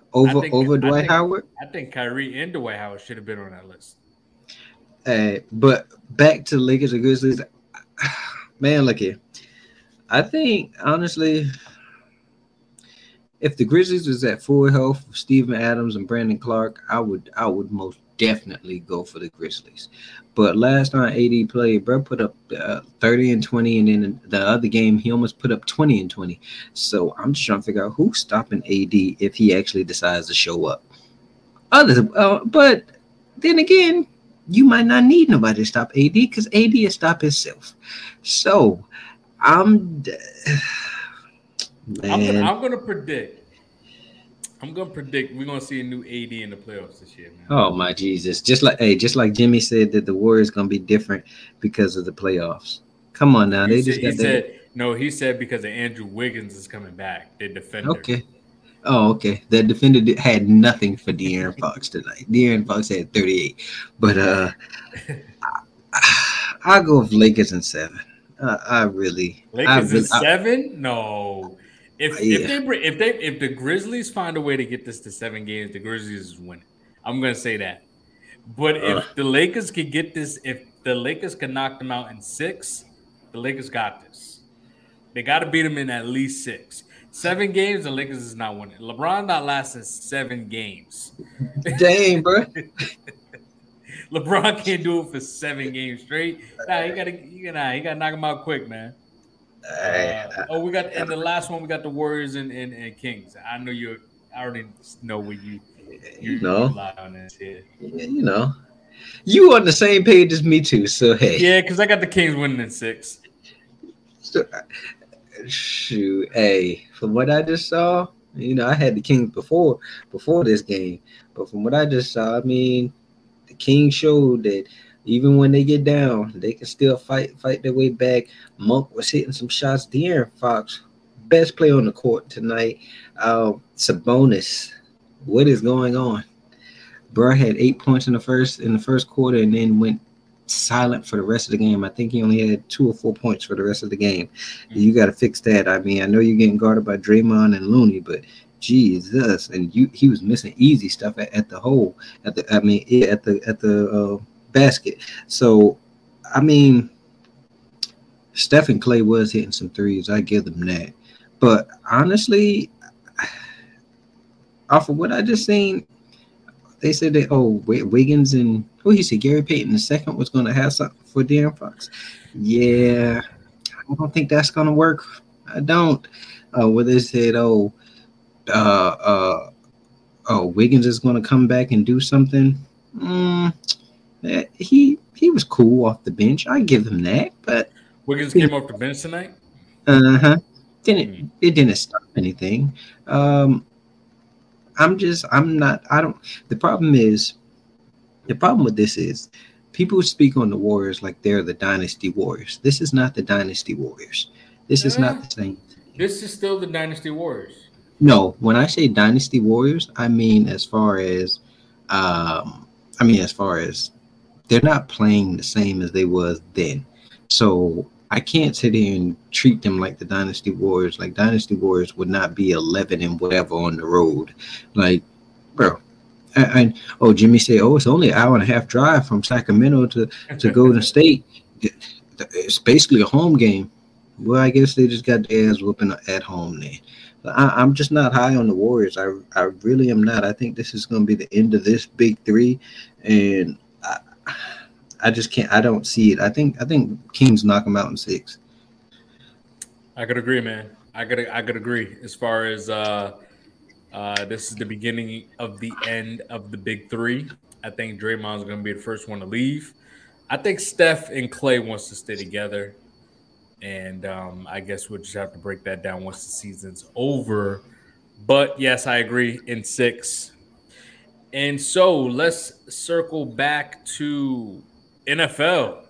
Howard. I think Kyrie and Dwight Howard should have been on that list. But back to the Lakers and Grizzlies, man. Look here, I think honestly, if the Grizzlies was at full health, Steven Adams and Brandon Clark, I would most definitely go for the Grizzlies. But last time AD played, bro, put up 30 and 20, and then the other game he almost put up 20 and 20. So I'm just trying to figure out who's stopping AD if he actually decides to show up. But then again, you might not need nobody to stop AD because AD is stop himself. So I'm gonna predict we're gonna see a new AD in the playoffs this year, man. Oh my Jesus! Just like Jimmy said that the Warriors gonna be different because of the playoffs. Come on now, he said because of Andrew Wiggins is coming back. Their defender. Okay. Oh, okay. That defender had nothing for De'Aaron Fox tonight. De'Aaron Fox had 38, but I'll go with Lakers in 7. Lakers in 7? No. If the Grizzlies find a way to get this to 7 games, the Grizzlies is winning. I'm gonna say that. But if the Lakers could get this, if the Lakers can knock them out in 6, the Lakers got this. They got to beat them in at least 6. 7 games, the Lakers is not winning. LeBron not lasting 7 games. Dang, bro. LeBron can't do it for 7 games straight. Nah, you gotta knock him out quick, man. And the last one we got the Warriors and Kings. I know you. I already know what you know. Rely on this here. Yeah, you know, you on the same page as me too. So hey, yeah, because I got the Kings winning in 6. So, shoot, hey, from what I just saw, you know, I had the Kings before this game, but from what I just saw, I mean, the Kings showed that even when they get down, they can still fight their way back. Monk was hitting some shots. De'Aaron Fox, best player on the court tonight. Sabonis, what is going on? Bro had 8 points in the first quarter and then went silent for the rest of the game. I think he only had 2 or 4 points for the rest of the game. Mm-hmm. You got to fix that. I mean, I know you're getting guarded by Draymond and Looney, but Jesus, and he was missing easy stuff at the hole. At the basket. So, I mean, Steph and Clay was hitting some threes. I give them that. But honestly, off of what I just seen, they said that, Wiggins and Gary Payton II was going to have something for De'Aaron Fox. Yeah, I don't think that's going to work. I don't. Where they said, Wiggins is going to come back and do something. He was cool off the bench. I give him that. But Wiggins came off the bench tonight. It didn't stop anything. The problem with this is people speak on the Warriors like they're the Dynasty Warriors. This is not the Dynasty Warriors. This is not the same thing. This is still the Dynasty Warriors. No, when I say Dynasty Warriors, I mean as far as they're not playing the same as they was then. So I can't sit here and treat them like the Dynasty Warriors. Like, Dynasty Warriors would not be 11 and whatever on the road. Like, bro. And Jimmy said, it's only an hour and a half drive from Sacramento to Golden State. It's basically a home game. Well, I guess they just got their ass whooping at home then. I'm just not high on the Warriors. I really am not. I think this is going to be the end of this big three, and I just can't. I don't see it. I think Kings knock them out in 6. I could agree, man. I could agree. As far as this is the beginning of the end of the big three. I think Draymond's going to be the first one to leave. I think Steph and Clay wants to stay together. And I guess we'll just have to break that down once the season's over. But, yes, I agree, in 6. And so let's circle back to NFL.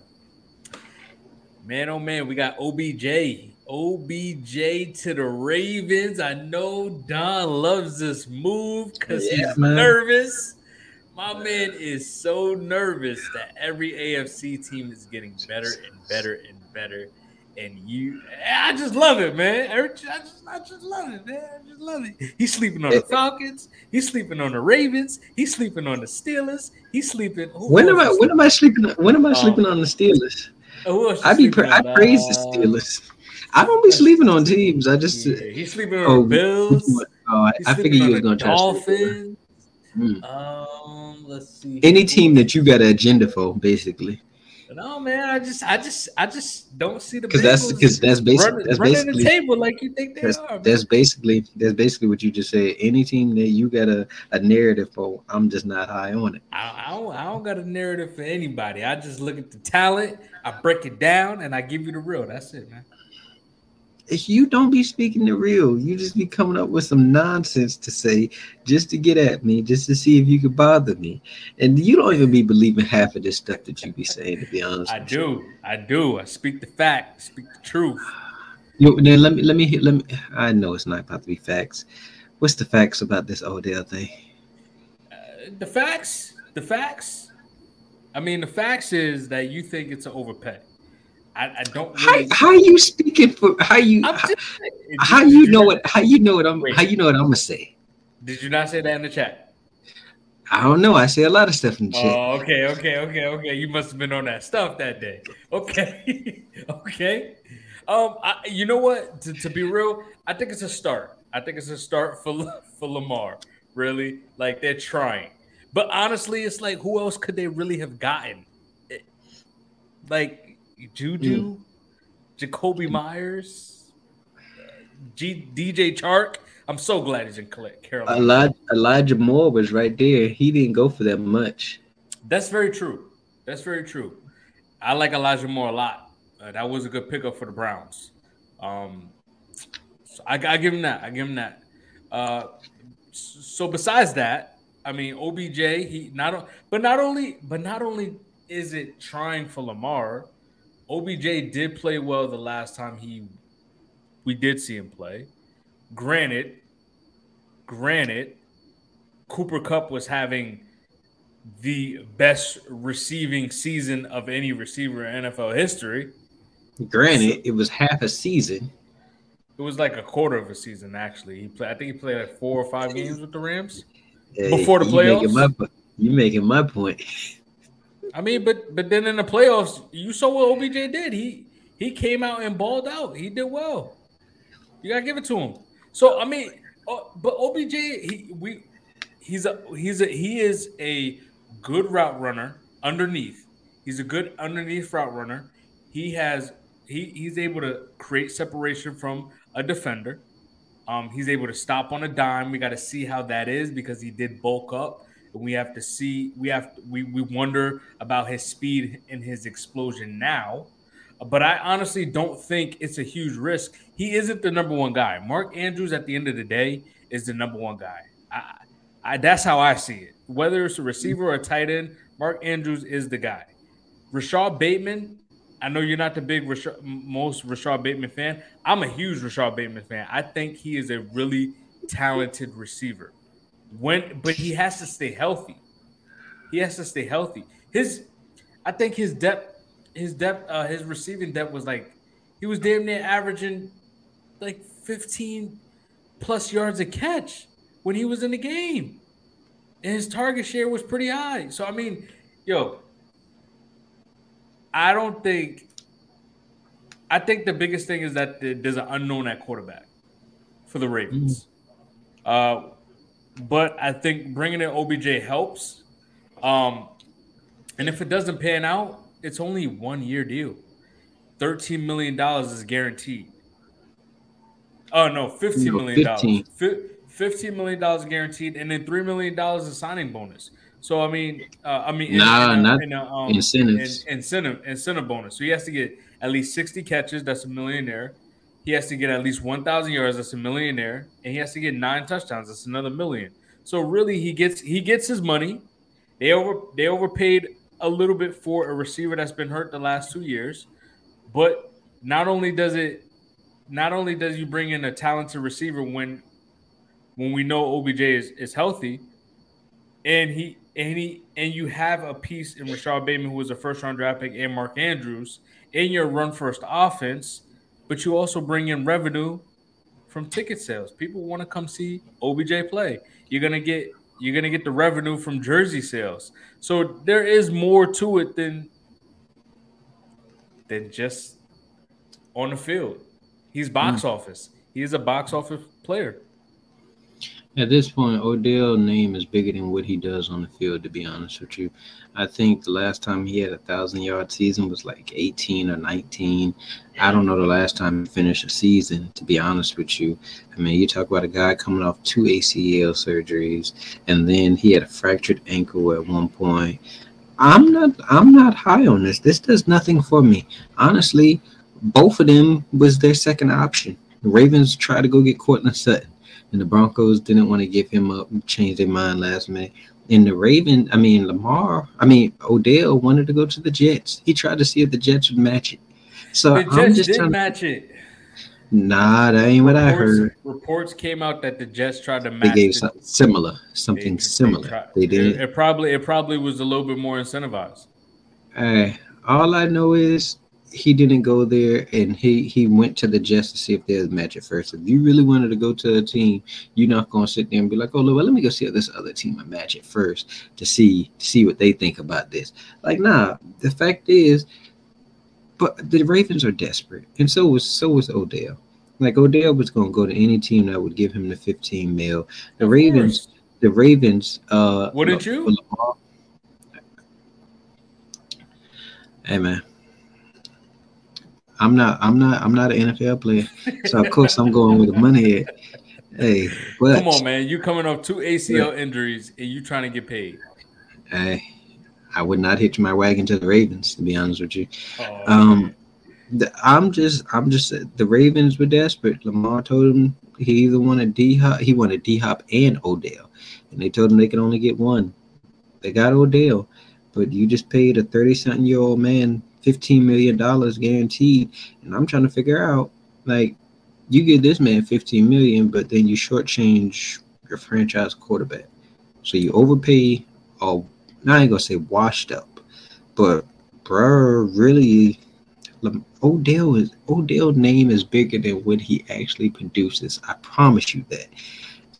Man, oh, man, we got OBJ. OBJ to the Ravens. I know Don loves this move because he's nervous. My man is so nervous that every AFC team is getting better and better and better. I just love it, man. I just love it, man. I just love it. He's sleeping on the Falcons. He's sleeping on the Ravens. He's sleeping on the Steelers. He's sleeping. When am I sleeping on the Steelers? I praise the Steelers. I don't be sleeping on teams. He's sleeping on the Bills. I figured you were gonna try Dolphins. Let's see. Any team that you got an agenda for, basically. No, man, I just don't see the Bengals running the table like you think they are. Man. That's basically what you just said. Any team that you got a narrative for, I'm just not high on it. I don't got a narrative for anybody. I just look at the talent, I break it down, and I give you the real. That's it, man. If you don't be speaking the real, you just be coming up with some nonsense to say just to get at me, just to see if you could bother me. And you don't even be believing half of this stuff that you be saying, to be honest. I do. I speak the fact. Speak the truth. Then let me. I know it's not about to be facts. What's the facts about this Odell thing? The facts. I mean, the facts is that you think it's an overpay. I don't. Really how you speaking for? How you know what I'm gonna say? Did you not say that in the chat? I don't know. I say a lot of stuff in the chat. Oh, okay. You must have been on that stuff that day. Okay. You know what? To be real, I think it's a start. I think it's a start for Lamar. Really, like they're trying. But honestly, it's like, who else could they really have gotten? Like Juju, Jacoby Myers, DJ Chark. I'm so glad he's in Carolina. Elijah Moore was right there. He didn't go for that much. That's very true. That's very true. I like Elijah Moore a lot. That was a good pickup for the Browns. So I give him that. I give him that. So besides that, I mean, OBJ. Not only is it trying for Lamar, OBJ did play well the last time we did see him play. Granted, Cooper Kupp was having the best receiving season of any receiver in NFL history. Granted, it was half a season. It was like a quarter of a season, actually. I think he played like 4 or 5 games with the Rams before the playoffs. You're making my point. I mean, but then in the playoffs, you saw what OBJ did. He came out and balled out. He did well. You gotta give it to him. So I mean, but OBJ, he is a good route runner underneath. He's a good underneath route runner. He's able to create separation from a defender. He's able to stop on a dime. We got to see how that is because he did bulk up, and we have to see. We wonder about his speed and his explosion now. But I honestly don't think it's a huge risk. He isn't the number one guy. Mark Andrews, at the end of the day, is the number one guy. That's how I see it. Whether it's a receiver or a tight end, Mark Andrews is the guy. Rashad Bateman, I know you're not the most Rashad Bateman fan. I'm a huge Rashad Bateman fan. I think he is a really talented receiver. But he has to stay healthy. He has to stay healthy. His receiving depth was like, he was damn near averaging like 15 plus yards a catch when he was in the game. And his target share was pretty high. So, I mean, I think the biggest thing is that there's an unknown at quarterback for the Ravens. But I think bringing in OBJ helps. And if it doesn't pan out, it's only a 1-year deal. $13 million is guaranteed. Oh, no, $15 million. $15 million guaranteed, and then $3 million is signing bonus. So, incentive bonus. So he has to get at least 60 catches. That's a millionaire. He has to get at least 1,000 yards. That's a millionaire. And he has to get 9 touchdowns. That's another million. So, really, he gets his money. They overpaid a little bit for a receiver that's been hurt the last 2 years, but not only does you bring in a talented receiver when we know OBJ is healthy, and you have a piece in Rashad Bateman, who was a first round draft pick, and Mark Andrews in your run first offense, but you also bring in revenue from ticket sales. People want to come see OBJ play. You're going to get the revenue from jersey sales. So there is more to it than just on the field. He's box office. He is a box office player. At this point, Odell's name is bigger than what he does on the field, to be honest with you. I think the last time he had a 1,000-yard season was like 18 or 19. I don't know the last time he finished a season, to be honest with you. I mean, you talk about a guy coming off 2 ACL surgeries, and then he had a fractured ankle at one point. I'm not high on this. This does nothing for me. Honestly, both of them was their second option. The Ravens tried to go get Courtland Sutton, and the Broncos didn't want to give him up, changed their mind last minute. And Odell wanted to go to the Jets. He tried to see if the Jets would match it. So the Jets didn't match it. Nah, that ain't what I heard. Reports came out that the Jets tried to match it. They gave something similar. They did. It probably was a little bit more incentivized. All I know is he didn't go there, and he went to the Jets to see if there's a match at first. If you really wanted to go to a team, you're not going to sit there and be like, oh, well, let me go see if this other team a match at first to see what they think about this. Like, nah, the fact is, but the Ravens are desperate, and so was Odell. Like, Odell was going to go to any team that would give him the $15 million. The Ravens the Ravens. Wouldn't you? Hey man, I'm not an NFL player, so of course I'm going with the money head. Hey, but come on, man, you coming off 2 ACL injuries and you trying to get paid. Hey, I would not hitch my wagon to the Ravens, to be honest with you. Oh, I'm just the Ravens were desperate. Lamar told them he either wanted D-Hop, he wanted D-Hop and Odell, and they told him they could only get one. They got Odell, but you just paid a 30-something-year-old man $15 million guaranteed, and I'm trying to figure out, like, you give this man $15 million, but then you shortchange your franchise quarterback, so you overpay. Or I ain't gonna say washed up, but bro, really. Odell's name is bigger than what he actually produces. I promise you that.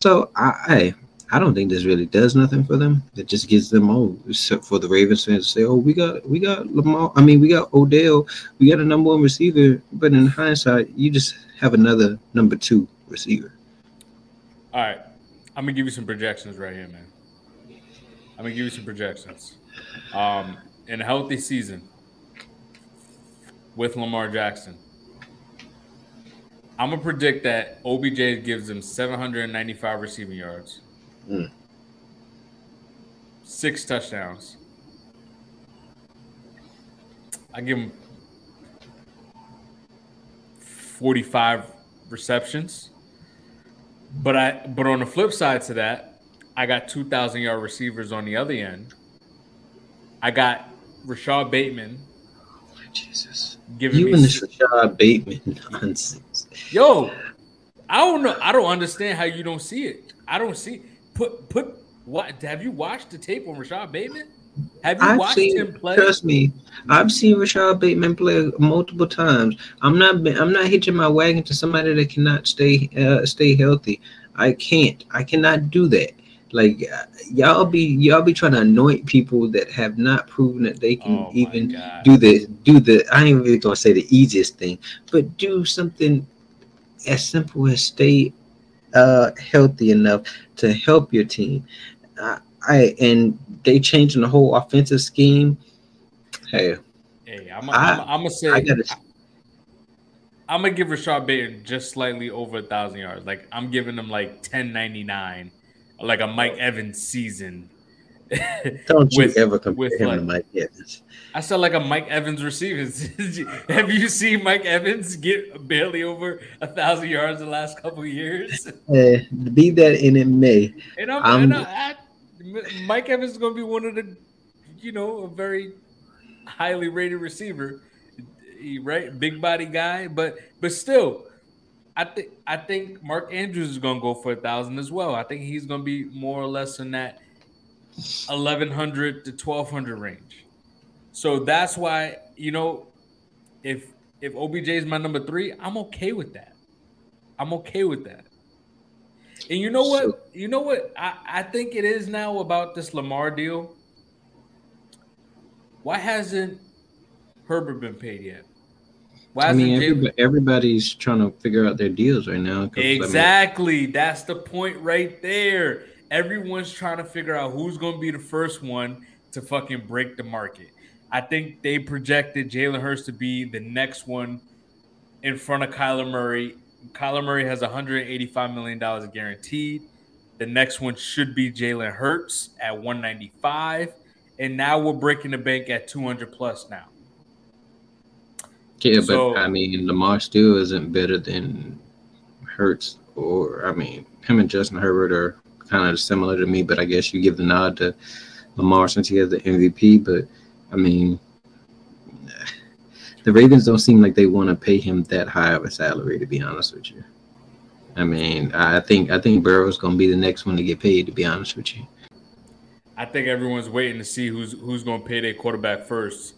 So I don't think this really does nothing for them. It just gets them old. Except for the Ravens fans to say, "Oh, we got Lamar. I mean, we got Odell. We got a number one receiver." But in hindsight, you just have another number 2 receiver. All right, I'm gonna give you some projections right here, man. I'm gonna give you some projections. In a healthy season. With Lamar Jackson, I'm gonna predict that OBJ gives him 795 receiving yards, 6 touchdowns. I give him 45 receptions, but on the flip side to that, I got 2,000-yard receivers on the other end. I got Rashad Bateman. Jesus, you and this Rashad Bateman nonsense. Yo, I don't know. I don't understand how you don't see it. I don't see. Put what? Have you watched the tape on Rashad Bateman? Have you watched him play? Trust me, I've seen Rashad Bateman play multiple times. I'm not hitching my wagon to somebody that cannot stay healthy. I can't. I cannot do that. Like y'all be trying to anoint people that have not proven that they can do the I ain't really gonna say the easiest thing, but do something as simple as stay healthy enough to help your team. And they changing the whole offensive scheme. Hey, I'm gonna say I'm gonna give Rashad Bateman just slightly over 1,000 yards. Like I'm giving him like 1099. Like a Mike Evans season. Don't you ever compare him to Mike Evans. I said like a Mike Evans receivers. Have you seen Mike Evans get barely over 1,000 yards the last couple of years? Be that and it may. And Mike Evans is going to be one of the, a very highly rated receiver, right? Big body guy, but still. I think Mark Andrews is gonna go for 1,000 as well. I think he's gonna be more or less in that 1,100 to 1,200 range. So that's why if OBJ is my number 3, I'm okay with that. And you know what? I think it is now about this Lamar deal. Why hasn't Herbert been paid yet? Everybody's trying to figure out their deals right now. Exactly. That's the point right there. Everyone's trying to figure out who's going to be the first one to fucking break the market. I think they projected Jalen Hurts to be the next one in front of Kyler Murray. Kyler Murray has $185 million guaranteed. The next one should be Jalen Hurts at 195. And now we're breaking the bank at 200 plus now. Yeah, Lamar still isn't better than Hurts, him and Justin Herbert are kind of similar to me, but I guess you give the nod to Lamar since he has the MVP. But, the Ravens don't seem like they want to pay him that high of a salary, to be honest with you. I think Burrow's going to be the next one to get paid, to be honest with you. I think everyone's waiting to see who's going to pay their quarterback first.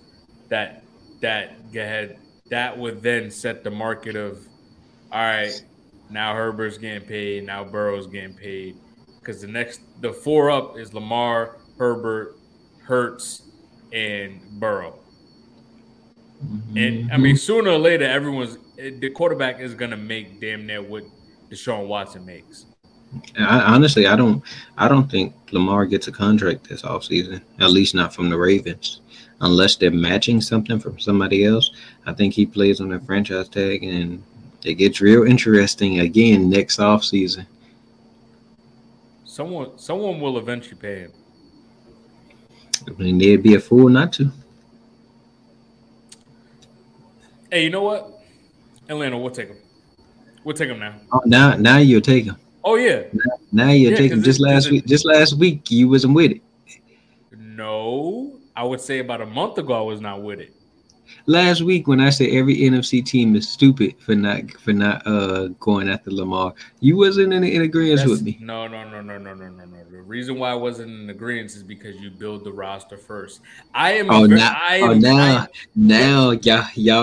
That would then set the market of, all right, now Herbert's getting paid, now Burrow's getting paid, because the 4 up is Lamar, Herbert, Hurts, and Burrow. Mm-hmm. And sooner or later, the quarterback is gonna make damn near what Deshaun Watson makes. Honestly, I don't think Lamar gets a contract this offseason, at least not from the Ravens, unless they're matching something from somebody else. I think he plays on a franchise tag, and it gets real interesting again next offseason. Someone will eventually pay him. I mean, they'd be a fool not to. Hey, you know what? Atlanta, we'll take him. We'll take him now. Oh, now you'll take him. Oh yeah. Now you'll take him. Just last week, you wasn't with it. No, I would say about a month ago I was not with it. Last week when I said every NFC team is stupid for not going after Lamar, you wasn't in agreement with me. No. The reason why I wasn't in agreement is because you build the roster first. Now y'all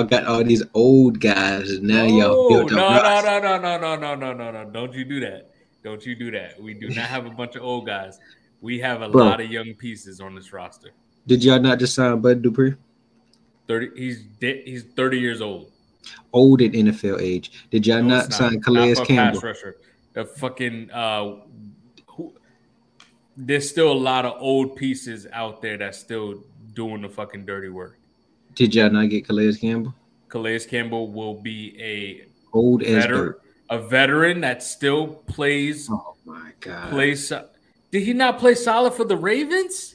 got all these old guys. And now y'all build the roster. No. Don't you do that. We do not have a bunch of old guys. We have a lot of young pieces on this roster. Did y'all not just sign Bud Dupree? 30. He's 30 years old. Old at NFL age. Did y'all not sign Calais Campbell? Pass rusher. The fucking there's still a lot of old pieces out there that's still doing the fucking dirty work. Did y'all not get Calais Campbell? Calais Campbell will be a veteran that still plays. Oh my god! Did he not play solid for the Ravens?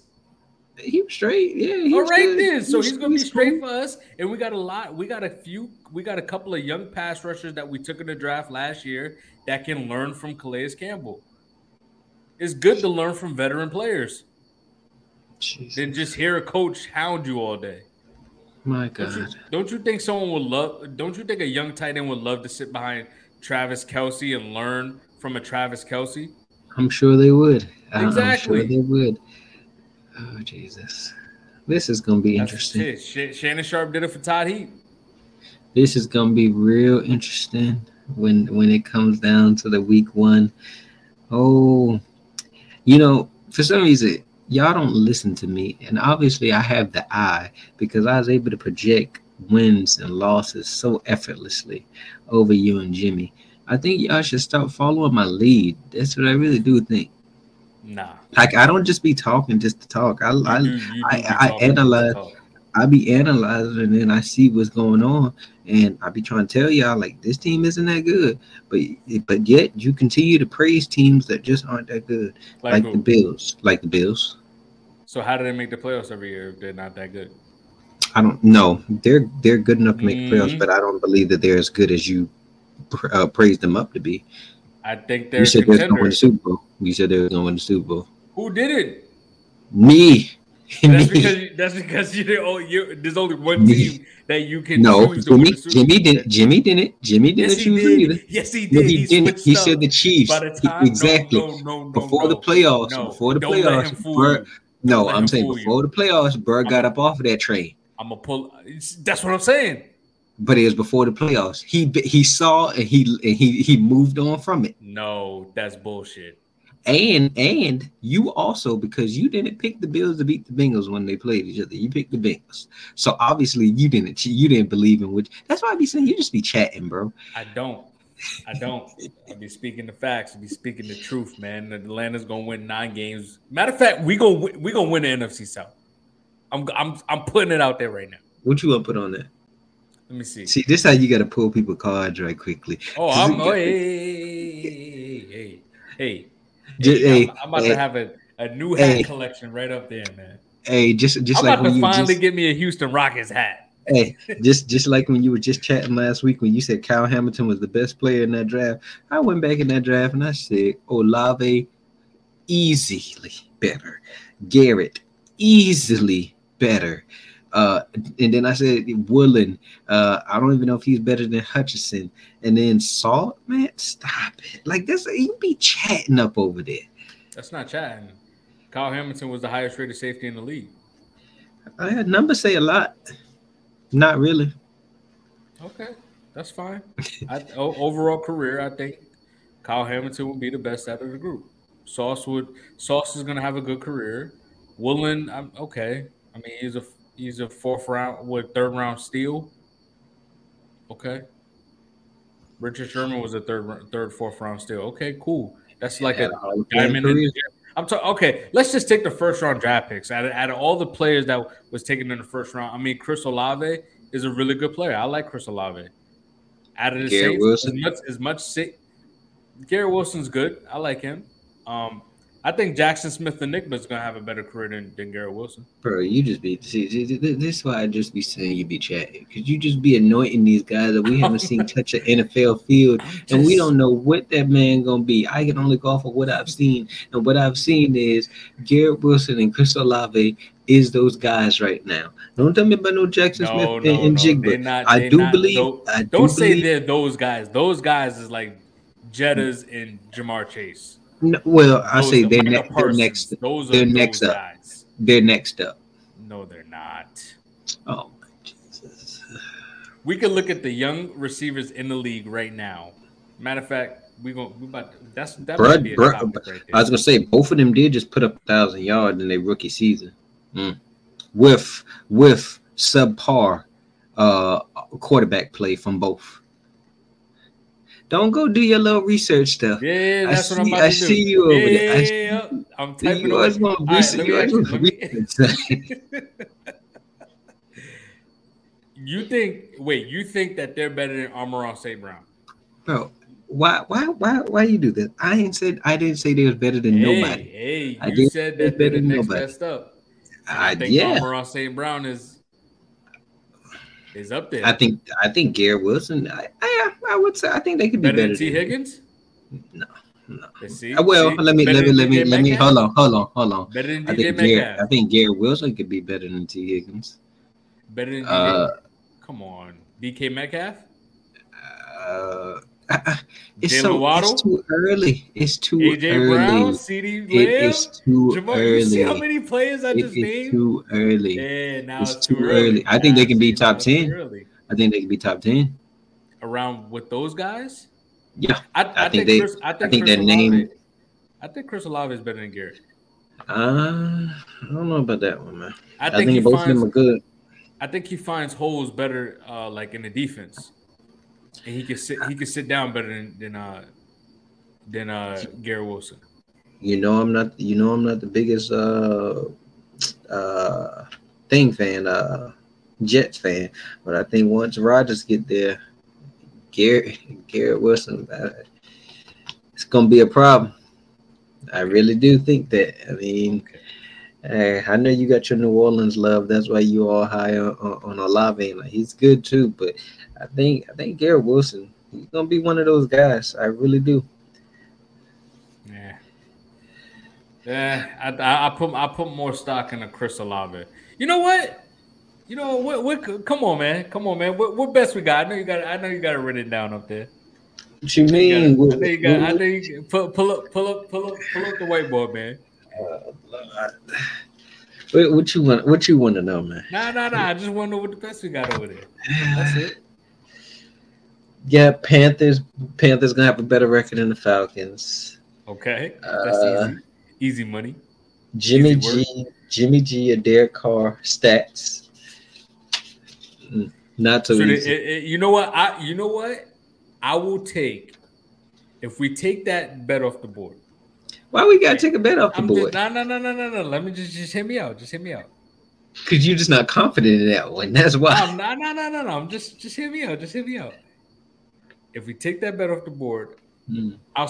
He was straight, yeah. So he's gonna be straight for us, and we got a lot. We got a couple of young pass rushers that we took in the draft last year that can learn from Calais Campbell. It's good to learn from veteran players. Jesus. Than just hear a coach hound you all day. My God, don't you think someone would love? Don't you think a young tight end would love to sit behind Travis Kelce and learn from a Travis Kelce? I'm sure they would. Exactly, I'm sure they would. Oh, Jesus. This is going to be interesting. Shannon Sharp did it for Todd Heap. This is going to be real interesting when it comes down to the week one. Oh, you know, for some reason, y'all don't listen to me. And obviously I have the eye because I was able to project wins and losses so effortlessly over you and Jimmy. I think y'all should start following my lead. That's what I really do think. Nah. Like I don't just be talking just to talk. I be analyzing and then I see what's going on and I be trying to tell y'all like this team isn't that good. But yet you continue to praise teams that just aren't that good. Like the Bills. So how do they make the playoffs every year if they're not that good? I don't know. They're good enough to make playoffs, but I don't believe that they're as good as you praise them up to be. I think they're contenders. You said they were going to win the Super Bowl. Who did it? Me. That's because there's only one team that you can choose to win the Super Bowl. Jimmy didn't. Jimmy didn't choose either. Yes, he did. No, he didn't. He said the Chiefs. Exactly. Before the playoffs, Bird got up off of that train. That's what I'm saying. But it was before the playoffs. He saw and he moved on from it. No, that's bullshit. And you also, because you didn't pick the Bills to beat the Bengals when they played each other. You picked the Bengals, so obviously you didn't believe in which. That's why I be saying you just be chatting, bro. I don't. I be speaking the facts. I be speaking the truth, man. Atlanta's gonna win 9 games. Matter of fact, we gonna win the NFC South. I'm putting it out there right now. What you gonna put on that? Let me see. See, this is how you got to pull people cards right quickly. I'm about to have a new hat collection right up there, man. Hey, just like when you finally get me a Houston Rockets hat. Hey, just like when you were just chatting last week when you said Kyle Hamilton was the best player in that draft. I went back in that draft and I said Olave easily better, Garrett easily better. And then I said Woodland. I don't even know if he's better than Hutchinson. And then Salt, man, stop it! Like this, you be chatting up over there. That's not chatting. Kyle Hamilton was the highest rated safety in the league. Numbers say a lot. Not really. Okay, that's fine. Overall career, I think Kyle Hamilton would be the best out of the group. Sauce is going to have a good career. Woodland, I'm okay. I mean, he's a third round steal. Okay. Richard Sherman was a fourth round steal. Okay, cool. That's like a diamond in the dirt. I'm talking. Okay, let's just take the first round draft picks. Out of all the players that was taken in the first round, I mean, Chris Olave is a really good player. I like Chris Olave. Out of the Saints, Garrett Wilson's good. I like him. I think Jackson Smith and Nigma is gonna have a better career than Garrett Wilson. Bro, you just be this is why I just be saying you be chatting because you just be anointing these guys that we haven't seen touch an NFL field, and we don't know what that man gonna be. I can only go off of what I've seen, and what I've seen is Garrett Wilson and Chris Olave is those guys right now. Don't tell me about no Jackson Smith and Jigba. I do believe they're those guys. Those guys is like Jettas and Jamar Chase. No, well, I say they're next up. They're next up. No, they're not. Oh, my Jesus. We could look at the young receivers in the league right now. Matter of fact, that might be a topic right there. I was gonna say both of them did just put up 1,000 yards in their rookie season, with subpar quarterback play from both. Don't go do your little research stuff. Yeah, that's what I'm about to do. I see you over there. Yeah, I'm typing. You always want research. You think that they're better than Amon-Ra St. Brown? Bro, why you do this? I didn't say they was better than nobody. Hey, you said that they're the next best up. I think Amon-Ra St. Brown is up there. I think Garrett Wilson. I would say I think they could be better than T. Higgins. No. Let me hold on. Better than DJ Metcalf. I think Garrett Wilson could be better than T. Higgins. Better than come on, DK Metcalf. It's too early. It's too AJ early. Brown, CD Lamb. It is too early. You see how many players I just named? It's too early. It's too early. I think they can be top 10. I think they can be top 10 around with those guys. Yeah, I think Chris Olave is better than Garrett. I don't know about that one, man. I think both of them are good. I think he finds holes better, like in the defense. And he can sit down better than Garrett Wilson. You know I'm not the biggest Jets fan, but I think once Rodgers get there, Garrett Wilson, it's gonna be a problem. I really do think that. I mean, I know you got your New Orleans love. That's why you all high on Olave. Like, he's good too, but I think Garrett Wilson, he's gonna be one of those guys. I really do. Yeah. I put more stock in a Chris Olave. You know what? Come on, man. What best we got? I know you got it written down up there. What you mean? I know you pull up the whiteboard, man. What you want to know, man? Nah. I just want to know what the best we got over there. That's it. Yeah, Panthers gonna have a better record than the Falcons. Okay, that's easy money. Jimmy G, Derek Carr stats. Not so easy. You know what? I will take if we take that bet off the board. Why we gotta take a bet off the board? No. Let me just hit me out. Just hit me out. Cause you're just not confident in that one. That's why. No. I'm just hit me out. Just hit me out. If we take that bet off the board, I'll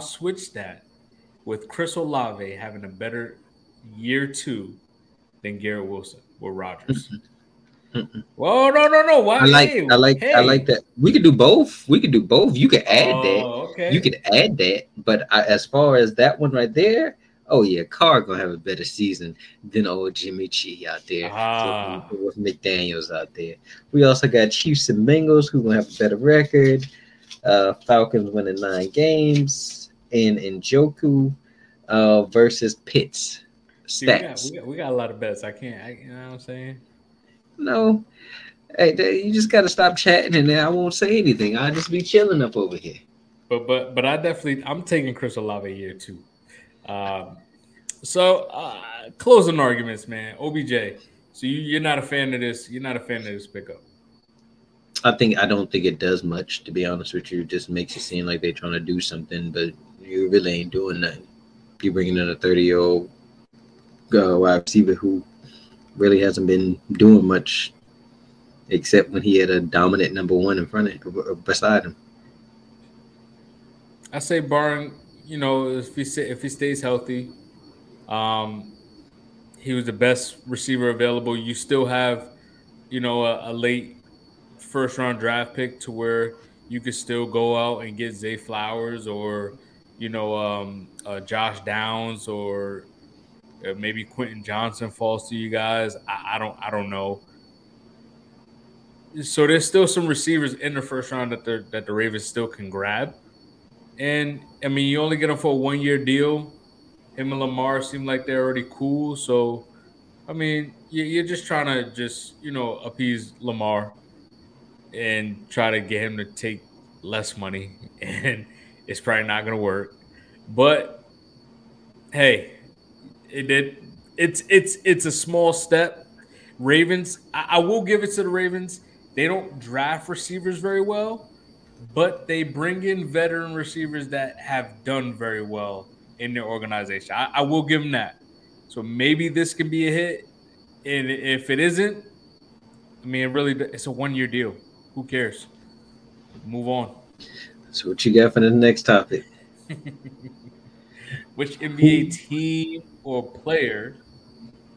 switch that with Chris Olave having a better year two than Garrett Wilson with Rodgers. Whoa, no! Why? I like that. We could do both. You could add that. Okay. You could add that. But as far as that one right there, oh yeah, Carr gonna have a better season than old Jimmy G out there with McDaniels out there. We also got Chiefs and Bengals who gonna have a better record. Falcons winning 9 games and Njoku versus Pitts. Stats. We got a lot of bets. You know what I'm saying? No, hey, you just gotta stop chatting, and I won't say anything. I'll just be chilling up over here. But I'm taking Chris Olave here too. So closing arguments, man. OBJ. So you're not a fan of this. You're not a fan of this pickup. I don't think it does much, to be honest with you. It just makes it seem like they're trying to do something, but you really ain't doing nothing. You're bringing in a 30-year-old wide receiver who really hasn't been doing much except when he had a dominant number one in front of beside him. I say, barring, you know, if he stays healthy, he was the best receiver available. You still have, you know, a late first-round draft pick to where you could still go out and get Zay Flowers or, you know, Josh Downs or maybe Quentin Johnson falls to you guys. I don't know. So there's still some receivers in the first round that the Ravens still can grab. And, I mean, you only get them for a one-year deal. Him and Lamar seem like they're already cool. So, I mean, you're just trying to just, you know, appease Lamar and try to get him to take less money. And it's probably not going to work. But, hey, it did. It's a small step. Ravens, I will give it to the Ravens. They don't draft receivers very well, but they bring in veteran receivers that have done very well in their organization. I will give them that. So maybe this can be a hit. And if it isn't, I mean, it's a one-year deal. Who cares? Move on. That's what you got for the next topic. Which NBA team or player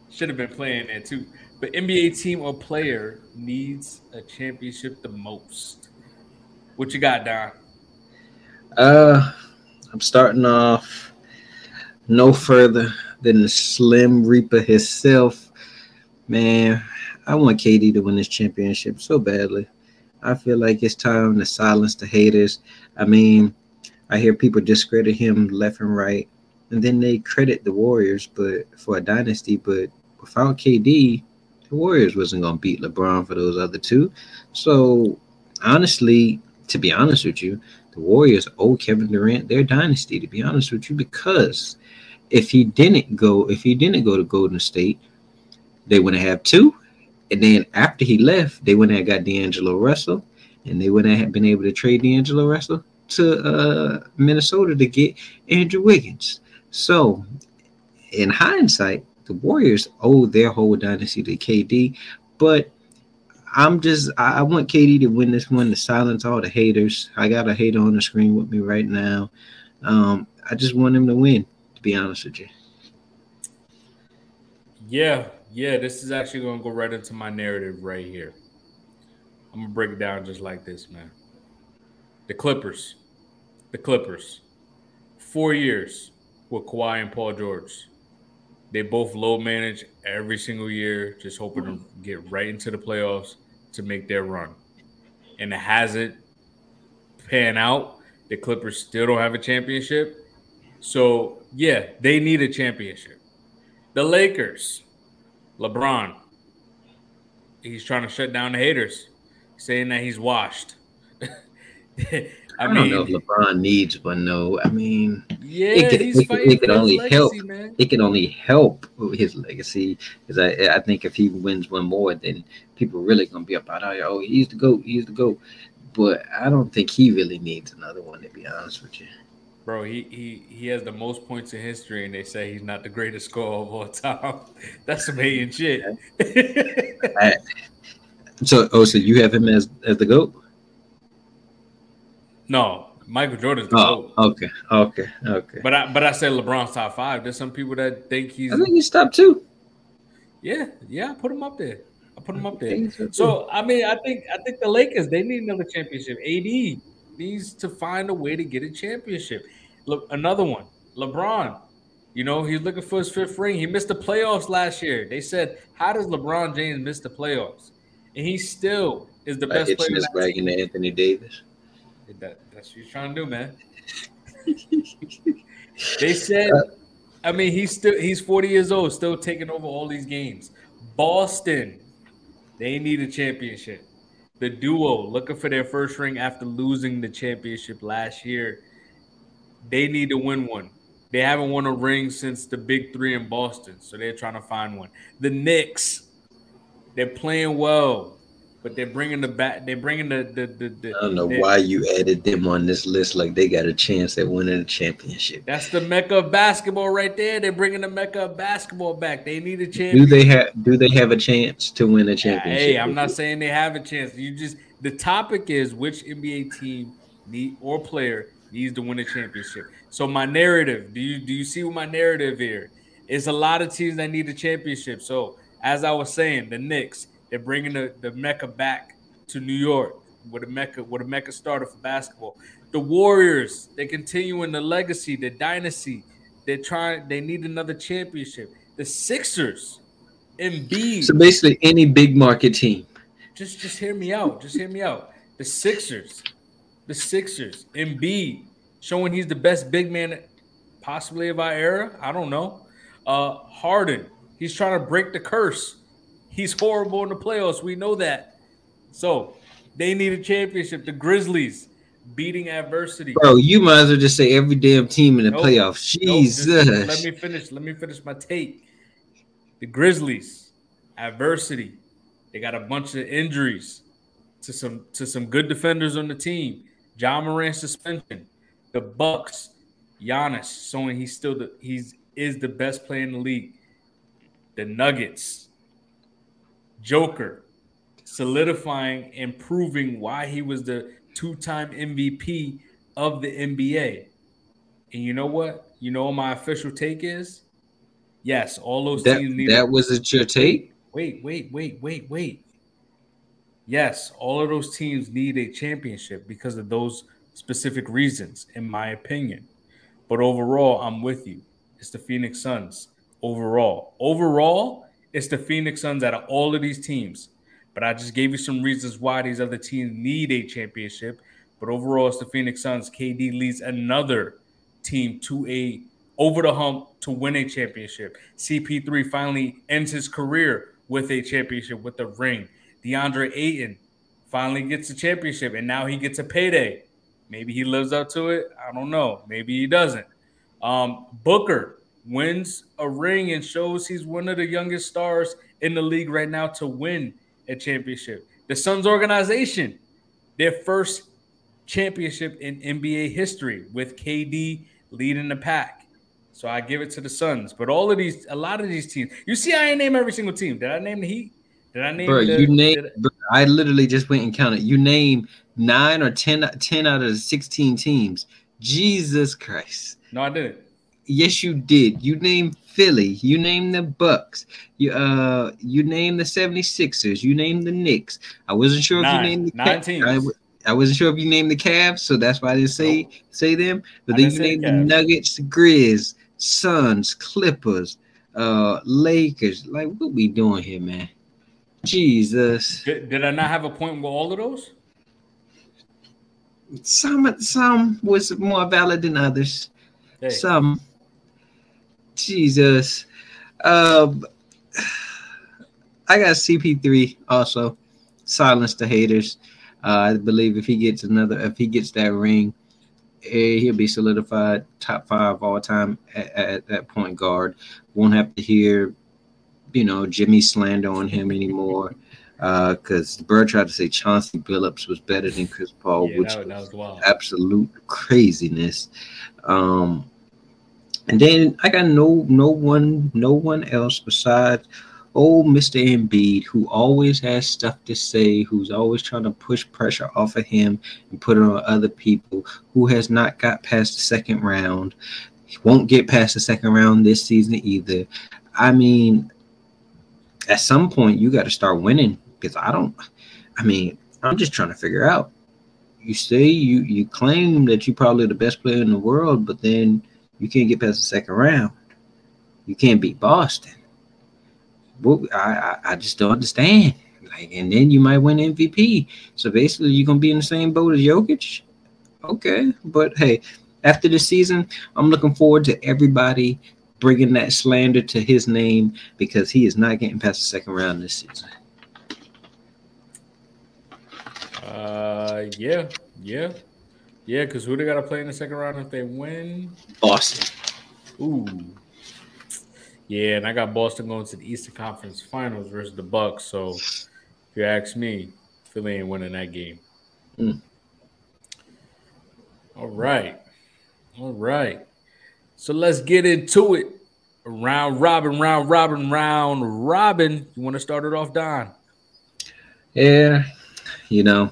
should have been playing there too? But NBA team or player needs a championship the most. What you got, Don? I'm starting off no further than the Slim Reaper himself. Man, I want KD to win this championship so badly. I feel like it's time to silence the haters. I mean, I hear people discredit him left and right, and then they credit the Warriors for a dynasty. But without KD, the Warriors wasn't going to beat LeBron for those other two. So, honestly, to be honest with you, the Warriors owe Kevin Durant their dynasty, to be honest with you, because if he didn't go to Golden State, they wouldn't have two. And then after he left, they wouldn't have got D'Angelo Russell, and they wouldn't have been able to trade D'Angelo Russell to Minnesota to get Andrew Wiggins. So, in hindsight, the Warriors owe their whole dynasty to KD, but I want KD to win this one to silence all the haters. I got a hater on the screen with me right now. I just want him to win, to be honest with you. Yeah, this is actually going to go right into my narrative right here. I'm going to break it down just like this, man. The Clippers. 4 years with Kawhi and Paul George. They both low manage every single year, just hoping to get right into the playoffs to make their run. And it hasn't pan out. The Clippers still don't have a championship. So, yeah, they need a championship. The Lakers, LeBron, he's trying to shut down the haters, saying that he's washed. I don't know if LeBron needs one, though. I mean, yeah, it can only help his legacy. Because I think if he wins one more, then people are really going to be about, oh, he's the GOAT. But I don't think he really needs another one, to be honest with you. Bro, he has the most points in history, and they say he's not the greatest scorer of all time. That's some hating shit. So you have him as the GOAT? No, Michael Jordan's the GOAT. Okay. But I said LeBron's top five. There's some people that think he's. I think he's top two. Yeah. I put him up there. So I mean, I think the Lakers, they need another championship. AD needs to find a way to get a championship. Look, another one. LeBron, you know, he's looking for his fifth ring. He missed the playoffs last year. They said, how does LeBron James miss the playoffs? And he still is the best player. It's bragging to Anthony Davis. That's what you're trying to do, man. They said, I mean, he's 40 years old, still taking over all these games. Boston, they need a championship. The duo looking for their first ring after losing the championship last year. They need to win one. They haven't won a ring since the big three in Boston, so they're trying to find one. The Knicks, they're playing well. But they're bringing the back. They're bringing the I don't know why you added them on this list. Like they got a chance at winning the championship. That's the mecca of basketball right there. They're bringing the mecca of basketball back. They need a chance. Do they have a chance to win a championship? Hey, I'm not saying they have a chance. The topic is which NBA team or player needs to win a championship. So my narrative. Do you see what my narrative here? It's a lot of teams that need a championship. So as I was saying, the Knicks. They're bringing the mecca back to New York, where the mecca started for basketball. The Warriors, they're continuing the legacy, the dynasty. They need another championship. The Sixers, Embiid. So basically, any big market team. Just hear me out. The Sixers, Embiid, showing he's the best big man possibly of our era. I don't know. Harden, he's trying to break the curse. He's horrible in the playoffs. We know that. So they need a championship. The Grizzlies beating adversity. Bro, you might as well just say every damn team in the playoffs. Jesus. No, let me finish my take. The Grizzlies, adversity. They got a bunch of injuries to some good defenders on the team. John Morant's suspension. The Bucks, Giannis, showing he is the best player in the league. The Nuggets. Joker solidifying and proving why he was the two-time MVP of the NBA. And you know what? You know what my official take is? Yes, all those teams need that wasn't your take? Wait. Yes, all of those teams need a championship because of those specific reasons, in my opinion. But overall, I'm with you. It's the Phoenix Suns overall. It's the Phoenix Suns out of all of these teams. But I just gave you some reasons why these other teams need a championship. But overall, it's the Phoenix Suns. KD leads another team to over the hump to win a championship. CP3 finally ends his career with a championship, with a ring. DeAndre Ayton finally gets a championship, and now he gets a payday. Maybe he lives up to it. I don't know. Maybe he doesn't. Booker wins a ring and shows he's one of the youngest stars in the league right now to win a championship. The Suns organization, their first championship in NBA history with KD leading the pack. So I give it to the Suns. But a lot of these teams, you see, I ain't name every single team. Did I name the Heat? Did I name I literally just went and counted. You name 9 or 10 out of the 16 teams. Jesus Christ. No, I didn't. Yes, you did. You named Philly. You named the Bucks. You named the 76ers. You named the Knicks. I wasn't sure if you named the Cavs. I wasn't sure if you named the Cavs, so that's why I didn't say them. But then you named the Nuggets, the Grizz, Suns, Clippers, Lakers. Like, what we doing here, man? Jesus. Did I not have a point with all of those? Some was more valid than others. Hey. Some. Jesus. I got CP3 also. Silence the haters. I believe if he gets that ring, he'll be solidified top 5 all time at that point guard. Won't have to hear, Jimmy slander on him anymore. Because Bird tried to say Chauncey Billups was better than Chris Paul, which was wild. Absolute craziness. And then I got no one else besides old Mr. Embiid, who always has stuff to say, who's always trying to push pressure off of him and put it on other people, who has not got past the second round. He won't get past the second round this season either. I mean, at some point, you got to start winning because I'm just trying to figure out. You say you claim that you're probably the best player in the world, but then you can't get past the second round. You can't beat Boston. Well, I just don't understand. Like, and then you might win MVP. So basically, you're going to be in the same boat as Jokic? Okay. But, hey, after this season, I'm looking forward to everybody bringing that slander to his name because he is not getting past the second round this season. Yeah. Because who they got to play in the second round if they win? Boston. Ooh. Yeah, and I got Boston going to the Eastern Conference Finals versus the Bucks. So if you ask me, Philly ain't winning that game. Mm. All right. So let's get into it. Round robin. You want to start it off, Don? Yeah, you know,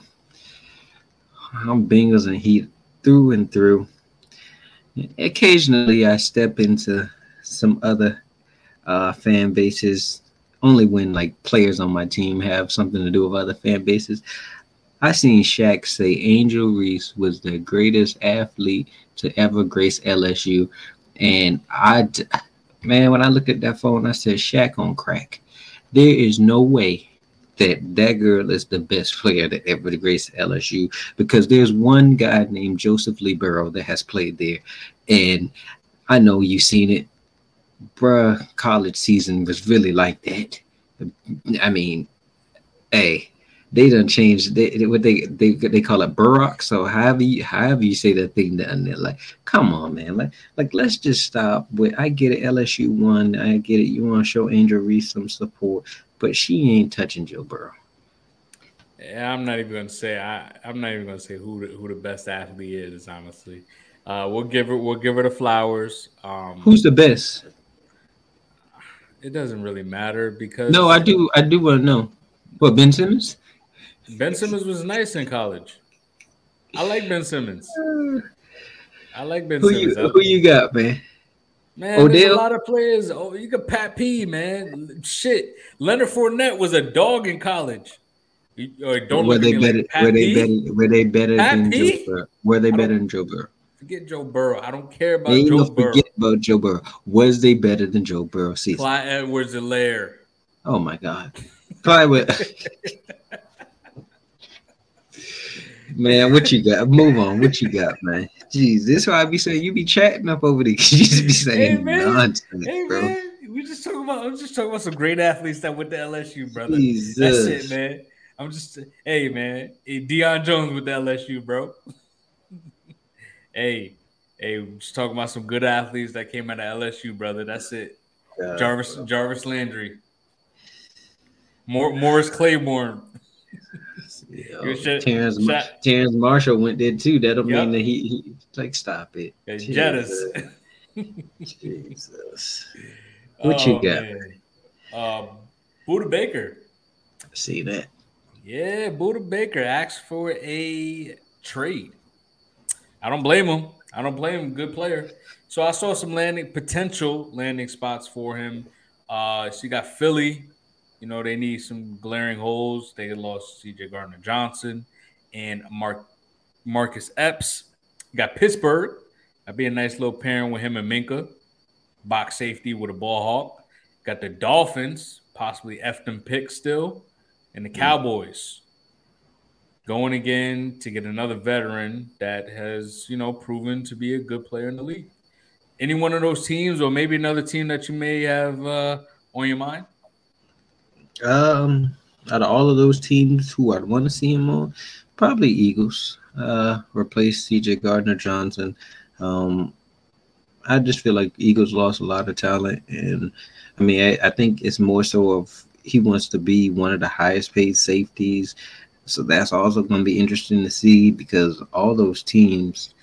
I'm Bengals and Heat through and through. Occasionally, I step into some other fan bases only when, like, players on my team have something to do with other fan bases. I seen Shaq say Angel Reese was the greatest athlete to ever grace LSU. And, man, when I look at that phone, I said, Shaq on crack. There is no way that girl is the best player that ever graced LSU, because there's one guy named Joseph Libero that has played there. And I know you've seen it. Bruh, college season was really like that. I mean, hey, they done changed what they call it, Burrock. So however you say that thing down there, like, come on, man. Like let's just stop with, I get it, LSU won. I get it. You want to show Angel Reese some support, but she ain't touching Joe Burrow. Yeah, I'm not even gonna say who the best athlete is, honestly. We'll give her the flowers. Who's the best? It doesn't really matter because no, I do want to know. What, Ben Simmons? Ben Simmons was nice in college. I like Ben Simmons. Who you got, man? Man, Odell? There's a lot of players. Oh, you got Pat P, man. Shit, Leonard Fournette was a dog in college. Were they better than Joe Burrow? Forget Joe Burrow. I don't care about Joe Burrow. Forget about Joe Burrow. Was they better than Joe Burrow? Clyde Edwards-Helaire. Oh my God. Man, what you got? Move on. What you got, man? Jeez, this is why I be saying you be chatting up over there. You just be saying nonsense, bro. Man, I'm just talking about some great athletes that went to LSU, brother. Jesus. That's it, man. Deion Jones with the LSU, bro. hey, we're just talking about some good athletes that came out of LSU, brother. That's it. Jarvis Landry. Morris Claiborne. Yo, Terrence Marshall went there too. That don't mean that he like, stop it. Jesus. Jesus. What you got? Buda Baker. See that? Yeah, Buda Baker asked for a trade. I don't blame him. Good player. So I saw some potential landing spots for him. So you got Philly. You know, they need some glaring holes. They lost C.J. Gardner-Johnson and Marcus Epps. You got Pittsburgh. That'd be a nice little pairing with him and Minka. Box safety with a ball hawk. Got the Dolphins, possibly Efton pick still. And the Cowboys going again to get another veteran that has, you know, proven to be a good player in the league. Any one of those teams, or maybe another team that you may have on your mind? Out of all of those teams who I'd want to see him on, probably Eagles. Replace C.J. Gardner-Johnson. I just feel like Eagles lost a lot of talent, and I mean, I think it's more so of he wants to be one of the highest paid safeties, so that's also going to be interesting to see because all those teams.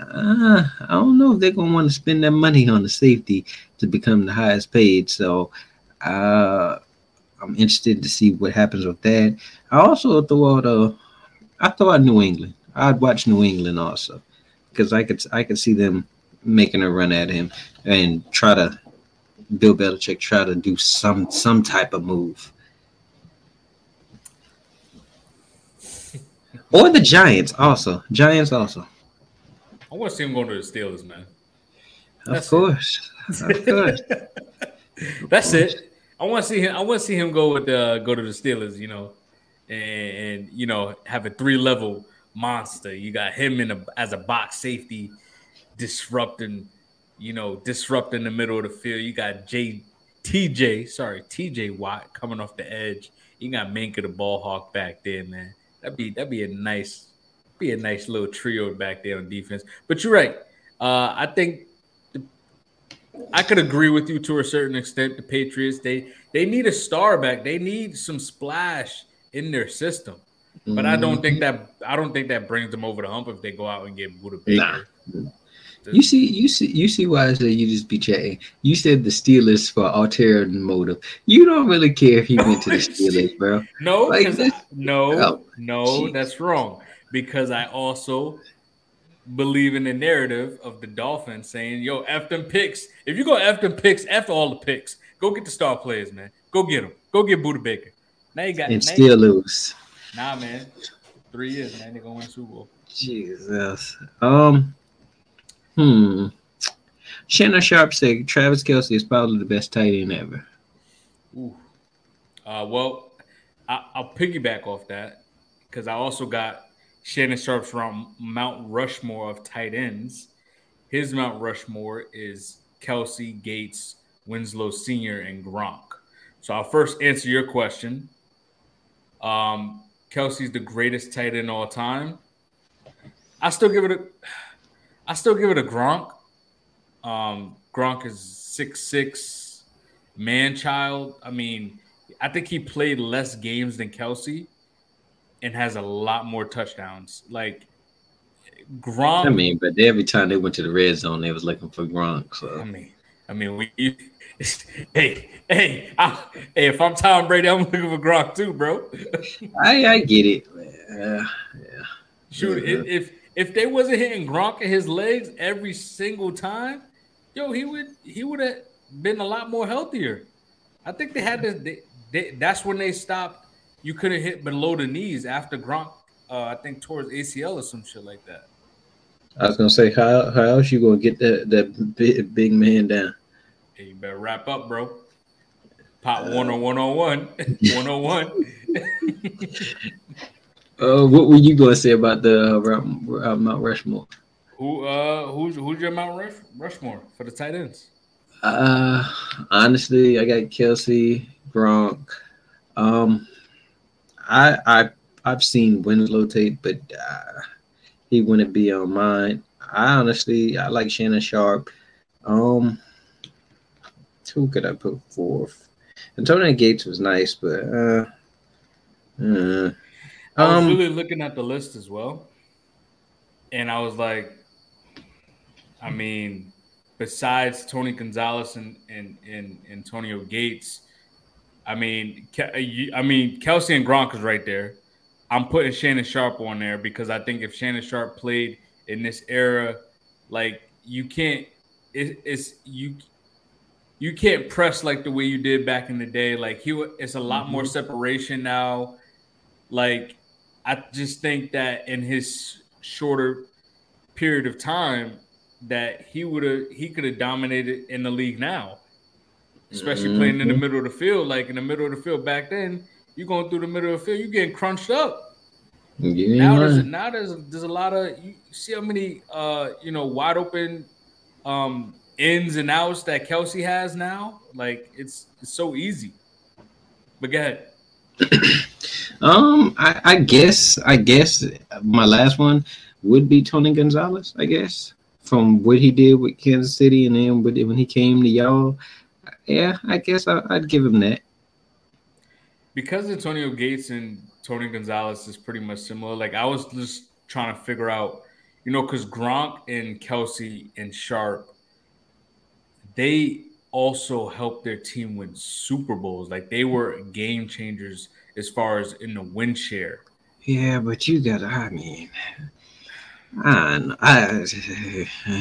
I don't know if they're going to want to spend that money on the safety to become the highest paid. So, I'm interested to see what happens with that. I also throw out New England. I'd watch New England also because I could see them making a run at him and Bill Belichick try to do some type of move. Or the Giants also. I want to see him go to the Steelers, man. Of course. That's it. I want to see him go to the Steelers, you know, and you know, have a 3-level monster. You got him as a box safety, disrupting the middle of the field. You got T.J. Watt coming off the edge. You got Minka the ball hawk back there, man. That'd be a nice little trio back there on defense. But you're right. I think. I could agree with you to a certain extent. The Patriots, they need a star back. They need some splash in their system. But I don't think that brings them over the hump if they go out and get Buda Baker. Nah. You see why I say you just be chatting. You said the Steelers for ulterior motive. You don't really care if he went to the Steelers, bro. No, like, no, that's wrong. Because I also believe in the narrative of the Dolphins saying, yo, F them picks. If you go F them picks, F all the picks. Go get the star players, man. Go get them. Go get Buda Baker. Now you got and still lose. Nah, man. 3 years, man. They're going to win Super Bowl. Jesus. Shannon Sharp said Travis Kelce is probably the best tight end ever. Ooh. Well, I'll piggyback off that because I also got Shannon Sharp's from Mount Rushmore of tight ends. His Mount Rushmore is Kelce, Gates, Winslow Sr., and Gronk. So I'll first answer your question. Kelce's the greatest tight end of all time. I still give it a Gronk. Gronk is 6'6", man-child. I mean, I think he played less games than Kelce and has a lot more touchdowns. Like, Gronk... I mean, but every time they went to the red zone, they was looking for Gronk. So. I mean, we... Hey! If I'm Tom Brady, I'm looking for Gronk too, bro. I get it, man. Yeah. Shoot, yeah. If they wasn't hitting Gronk in his legs every single time, yo, he would have been a lot more healthier. I think they had this. That's when they stopped. You couldn't hit below the knees after Gronk. I think towards ACL or some shit like that. I was gonna say, how else you gonna get that big man down? Hey, you better wrap up, bro. Pop one on 101. 101. What were you gonna say about the Mount Rushmore? Who's your Mount Rushmore for the tight ends? Honestly, I got Kelce, Gronk. I've seen Winslow tape, but he wouldn't be on mine. I like Shannon Sharp. Who could I put forth? Antonio Gates was nice, but I was really looking at the list as well, and I was like, I mean, besides Tony Gonzalez and Antonio Gates, I mean, Kelce and Gronk is right there. I'm putting Shannon Sharp on there because I think if Shannon Sharp played in this era, like you can't, You can't press like the way you did back in the day. Like it's a lot more separation now. Like I just think that in his shorter period of time, that he could have dominated in the league now, especially playing in the middle of the field. Like in the middle of the field back then, you're going through the middle of the field, you're getting crunched up. Yeah. Now there's a lot of, you see how many wide open ins and outs that Kelce has now, like it's so easy. But go ahead. I guess my last one would be Tony Gonzalez. I guess from what he did with Kansas City and then when he came to y'all, yeah, I guess I'd give him that. Because Antonio Gates and Tony Gonzalez is pretty much similar. Like I was just trying to figure out, because Gronk and Kelce and Sharp, they also helped their team win Super Bowls. Like they were game changers as far as in the win share. Yeah, but you got,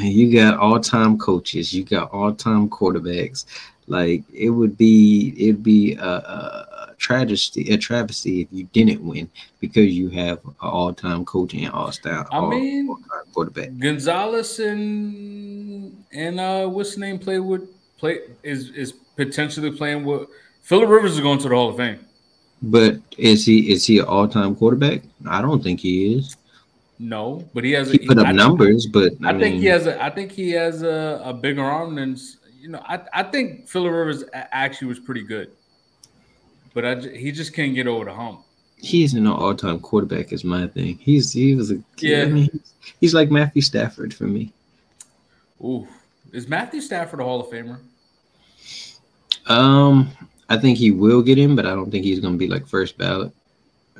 you got all-time coaches. You got all-time quarterbacks. Like it'd be a travesty if you didn't win because you have an all-time coach and all-star. All-time quarterback. Gonzalez and what's the name? Is potentially playing with Phillip Rivers is going to the Hall of Fame. But is he an all-time quarterback? I don't think he is. No, but he has. He put up numbers, but I think he has a bigger arm than. I think Phillip Rivers actually was pretty good, but he just can't get over the hump. He isn't an all-time quarterback, is my thing. He's like Matthew Stafford for me. Ooh, is Matthew Stafford a Hall of Famer? I think he will get in, but I don't think he's going to be like first ballot.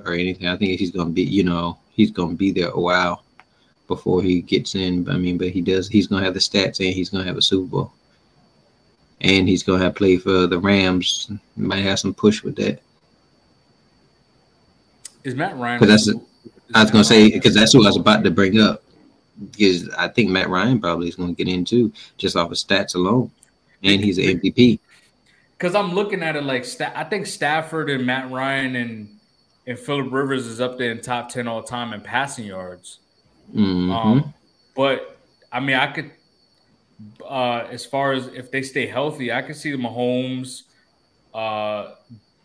or anything. I think he's gonna be, you know, he's gonna be there a while before he gets in. I mean, but he does. He's gonna have the stats, and he's gonna have a Super Bowl, and he's gonna have played for the Rams. Might have some push with that. Is Matt Ryan? Because that's who I was about to bring up. Because I think Matt Ryan probably is going to get in too, just off of stats alone, and he's an MVP. Because I'm looking at it like I think Stafford and Matt Ryan and Phillip Rivers is up there in top 10 all time in passing yards. Mm-hmm. But I mean, I could, as far as if they stay healthy, I could see the Mahomes,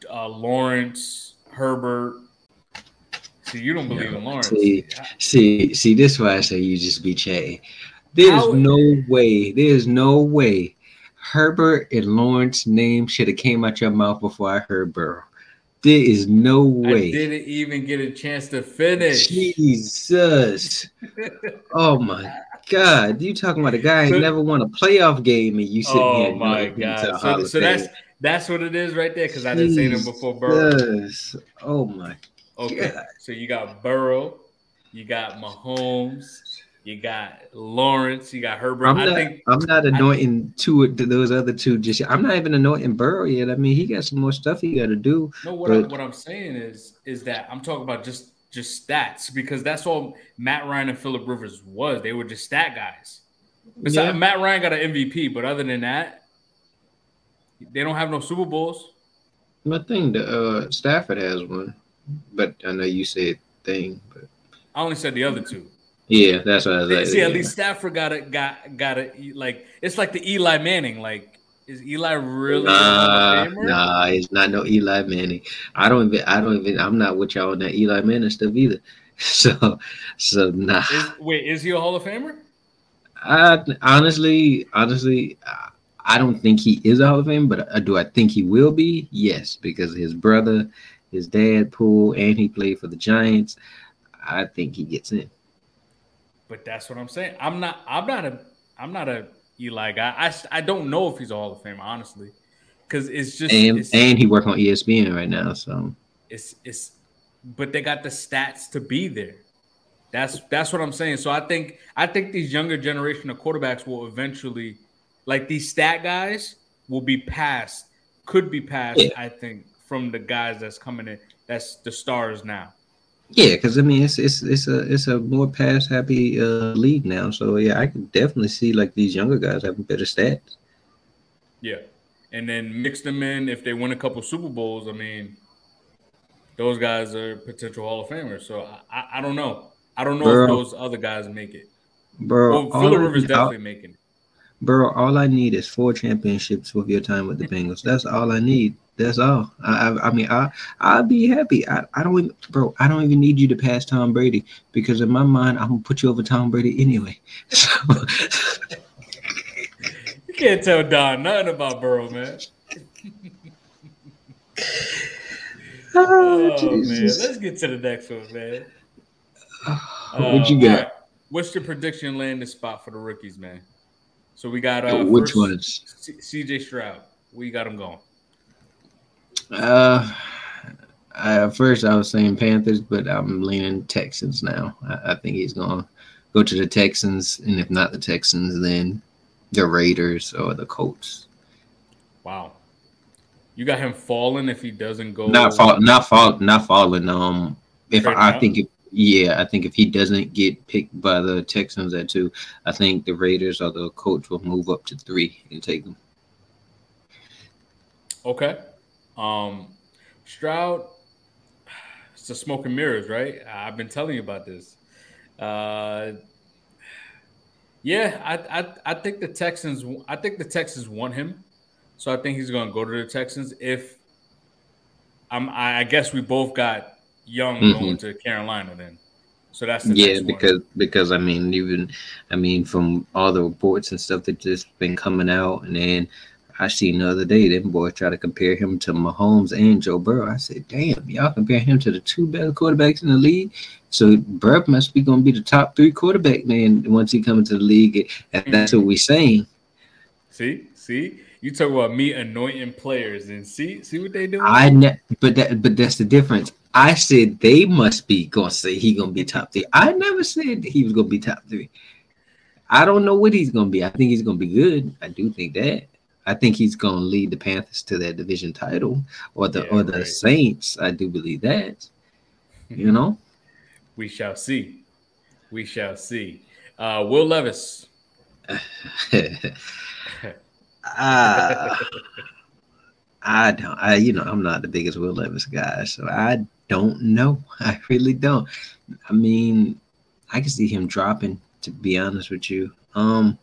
Lawrence, Herbert. See, you don't believe in Lawrence. See, this is why I say you just be chatting. There's no way Herbert and Lawrence's name should have came out your mouth before I heard Burrow. There is no way. I didn't even get a chance to finish. Jesus. Oh, my God. You talking about a guy who never won a playoff game and you sitting here. Oh, my God. So that's what it is right there because I didn't say them before Burrow. Oh, my God. Okay, so you got Burrow, you got Mahomes, you got Lawrence, you got Herbert. Those other two. Just I'm not even anointing Burrow yet. I mean, he got some more stuff he got to do. No, what I'm saying is that I'm talking about just stats because that's all Matt Ryan and Phillip Rivers was. They were just stat guys. Besides, Matt Ryan got an MVP, but other than that, they don't have no Super Bowls. I think Stafford has one. But I know you said thing, but I only said the other two. Yeah, that's what I was like. See, at least Stafford got it. Like it's like the Eli Manning. Like is Eli really? Nah, it's not no Eli Manning. I don't even. I'm not with y'all on that Eli Manning stuff either. So nah. Is he a Hall of Famer? Honestly, I don't think he is a Hall of Famer. But do I think he will be? Yes, because his brother. His dad pool, and he played for the Giants. I think he gets in. But that's what I'm saying. I'm not a Eli guy. I don't know if he's a Hall of Famer, honestly, because it's just and he work on ESPN right now, so it's. But they got the stats to be there. That's what I'm saying. So I think these younger generation of quarterbacks will eventually, like these stat guys, will be passed. Could be passed. Yeah. I think. From the guys that's coming in, that's the stars now. Yeah, because I mean it's a more pass happy league now. So yeah, I can definitely see like these younger guys having better stats. Yeah, and then mix them in if they win a couple Super Bowls. I mean, those guys are potential Hall of Famers. So I don't know. I don't know if those other guys make it. Bro, Phillip Rivers definitely making it. Bro, all I need is 4 championships with your time with the Bengals. That's all I need. That's all. I mean, I'll be happy. I don't even need you to pass Tom Brady because in my mind, I'm going to put you over Tom Brady anyway. So. You can't tell Don nothing about Burrow, man. Man. Let's get to the next one, man. What you got? Right. What's your prediction landing spot for the rookies, man? So we got which ones? CJ Stroud. We got him going. At first I was saying Panthers, but I'm leaning Texans now. I think he's gonna go to the Texans, and if not the Texans, then the Raiders or the Colts. Wow, you got him falling if he doesn't go. Not falling. I think if he doesn't get picked by the Texans at 2, I think the Raiders or the Colts will move up to 3 and take them. Okay. Stroud, it's a smoke and mirrors, right? I've been telling you about this. I think the Texans want him. So I think he's going to go to the Texans. If I guess we both got Young going to Carolina then. So that's the next one. because I mean from all the reports and stuff that just been coming out, and then I seen the other day them boys try to compare him to Mahomes and Joe Burrow. I said, damn, y'all compare him to the 2 best quarterbacks in the league. So Burrow must be gonna be the top 3 quarterback man once he comes to the league, and that's what we saying. See? You talk about me anointing players and see what they do. But that's the difference. I said they must be going to say he's going to be top three. I never said he was going to be top three. I don't know what he's going to be. I think he's going to be good. I do think that. I think he's going to lead the Panthers to their division title or the Saints. I do believe that. You know? We shall see. We shall see. Will Levis. I don't. I'm not the biggest Will Levis guy, so I don't know. I really don't. I mean, I can see him dropping, to be honest with you. Bucks.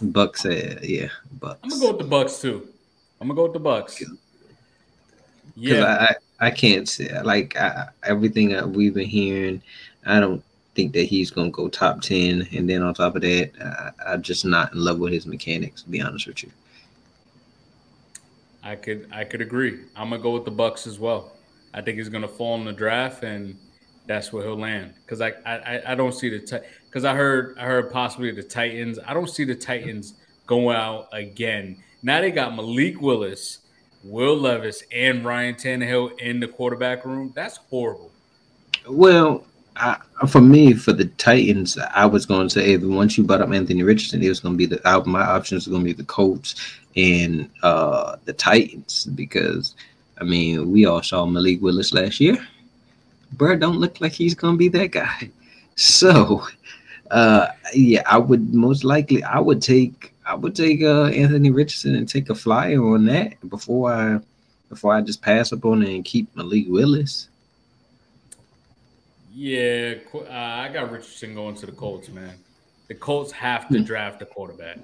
Yeah, Bucks. I'm gonna go with the Bucks too. I'm gonna go with the Bucks. Yeah, I can't say everything that we've been hearing. I don't think that he's gonna go top 10, and then on top of that, I'm just not in love with his mechanics, to be honest with you. I could agree. I'm gonna go with the Bucks as well. I think he's gonna fall in the draft, and that's where he'll land. Because I don't see the because I heard possibly the Titans. I don't see the Titans going out again. Now they got Malik Willis, Will Levis, and Ryan Tannehill in the quarterback room. That's horrible. Well, for the Titans, I was going to say, once you brought up Anthony Richardson, it was going to be my options are going to be the Colts and the Titans, because I mean, we all saw Malik Willis last year. Bro, don't look like he's going to be that guy. So, I would take Anthony Richardson and take a flyer on that before I just pass up on it and keep Malik Willis. Yeah, I got Richardson going to the Colts, man. The Colts have to draft a quarterback.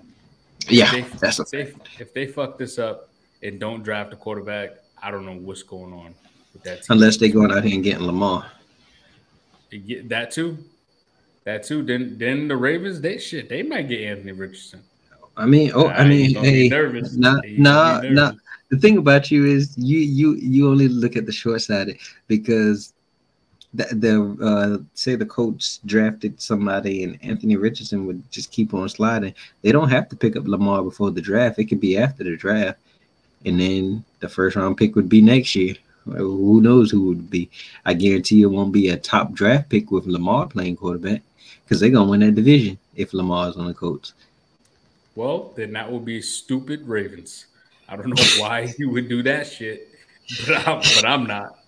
If they fuck this up and don't draft a quarterback, I don't know what's going on with that team. Unless they're going out here and getting Lamar. That too. Then the Ravens, they might get Anthony Richardson. Nah. The thing about you is you only look at the short side, because say the Colts drafted somebody and Anthony Richardson would just keep on sliding. They don't have to pick up Lamar before the draft. It could be after the draft, and then the first round pick would be next year. Who knows who it would be? I guarantee it won't be a top draft pick with Lamar playing quarterback, because they're gonna win that division if Lamar's on the Colts. Well, then that would be stupid Ravens. I don't know why you would do that shit, but I'm not.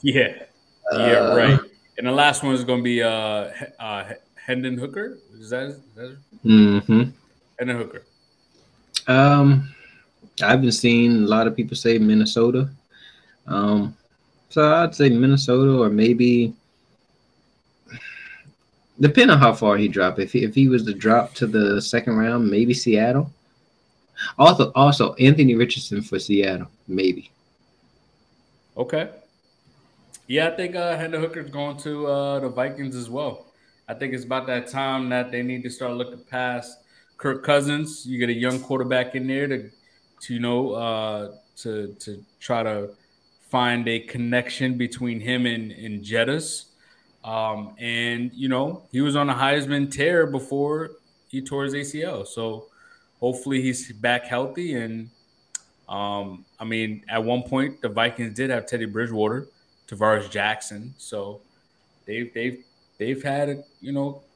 Yeah, right. And the last one is going to be Hendon Hooker. Is that mm-hmm. Hendon Hooker? I've been seeing a lot of people say Minnesota. So I'd say Minnesota, or maybe depending on how far he dropped. If he was to drop to the second round, maybe Seattle. Also Anthony Richardson for Seattle, maybe. Okay. Yeah, I think Hendon Hooker's going to the Vikings as well. I think it's about that time that they need to start looking past Kirk Cousins. You get a young quarterback in there to try to find a connection between him and Jettas. He was on a Heisman tear before he tore his ACL. So hopefully he's back healthy. And at one point the Vikings did have Teddy Bridgewater, Tavares Jackson, so they've had a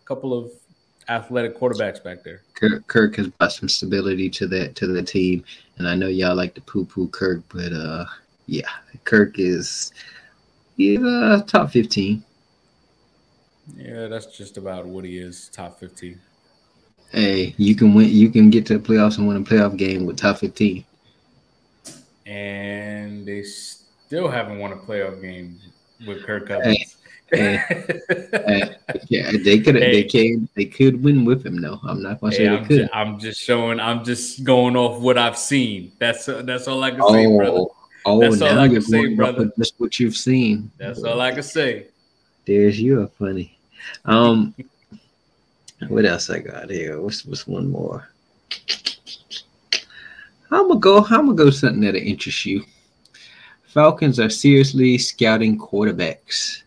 couple of athletic quarterbacks back there. Kirk has brought some stability to the team, and I know y'all like to poo-poo Kirk, but Kirk is top 15. Yeah, that's just about what he is, top 15. Hey, you can win. You can get to the playoffs and win a playoff game with top 15. And they still haven't won a playoff game with Kirk Cousins. They could win with him, though. I'm not gonna say they could. I'm just going off what I've seen. That's all I can say, brother. That's all I can say, brother. That's what you've seen. That's all I can say. There's you up, honey. What else I got here? What's one more? I'm gonna go something that'll interest you. Falcons are seriously scouting quarterbacks.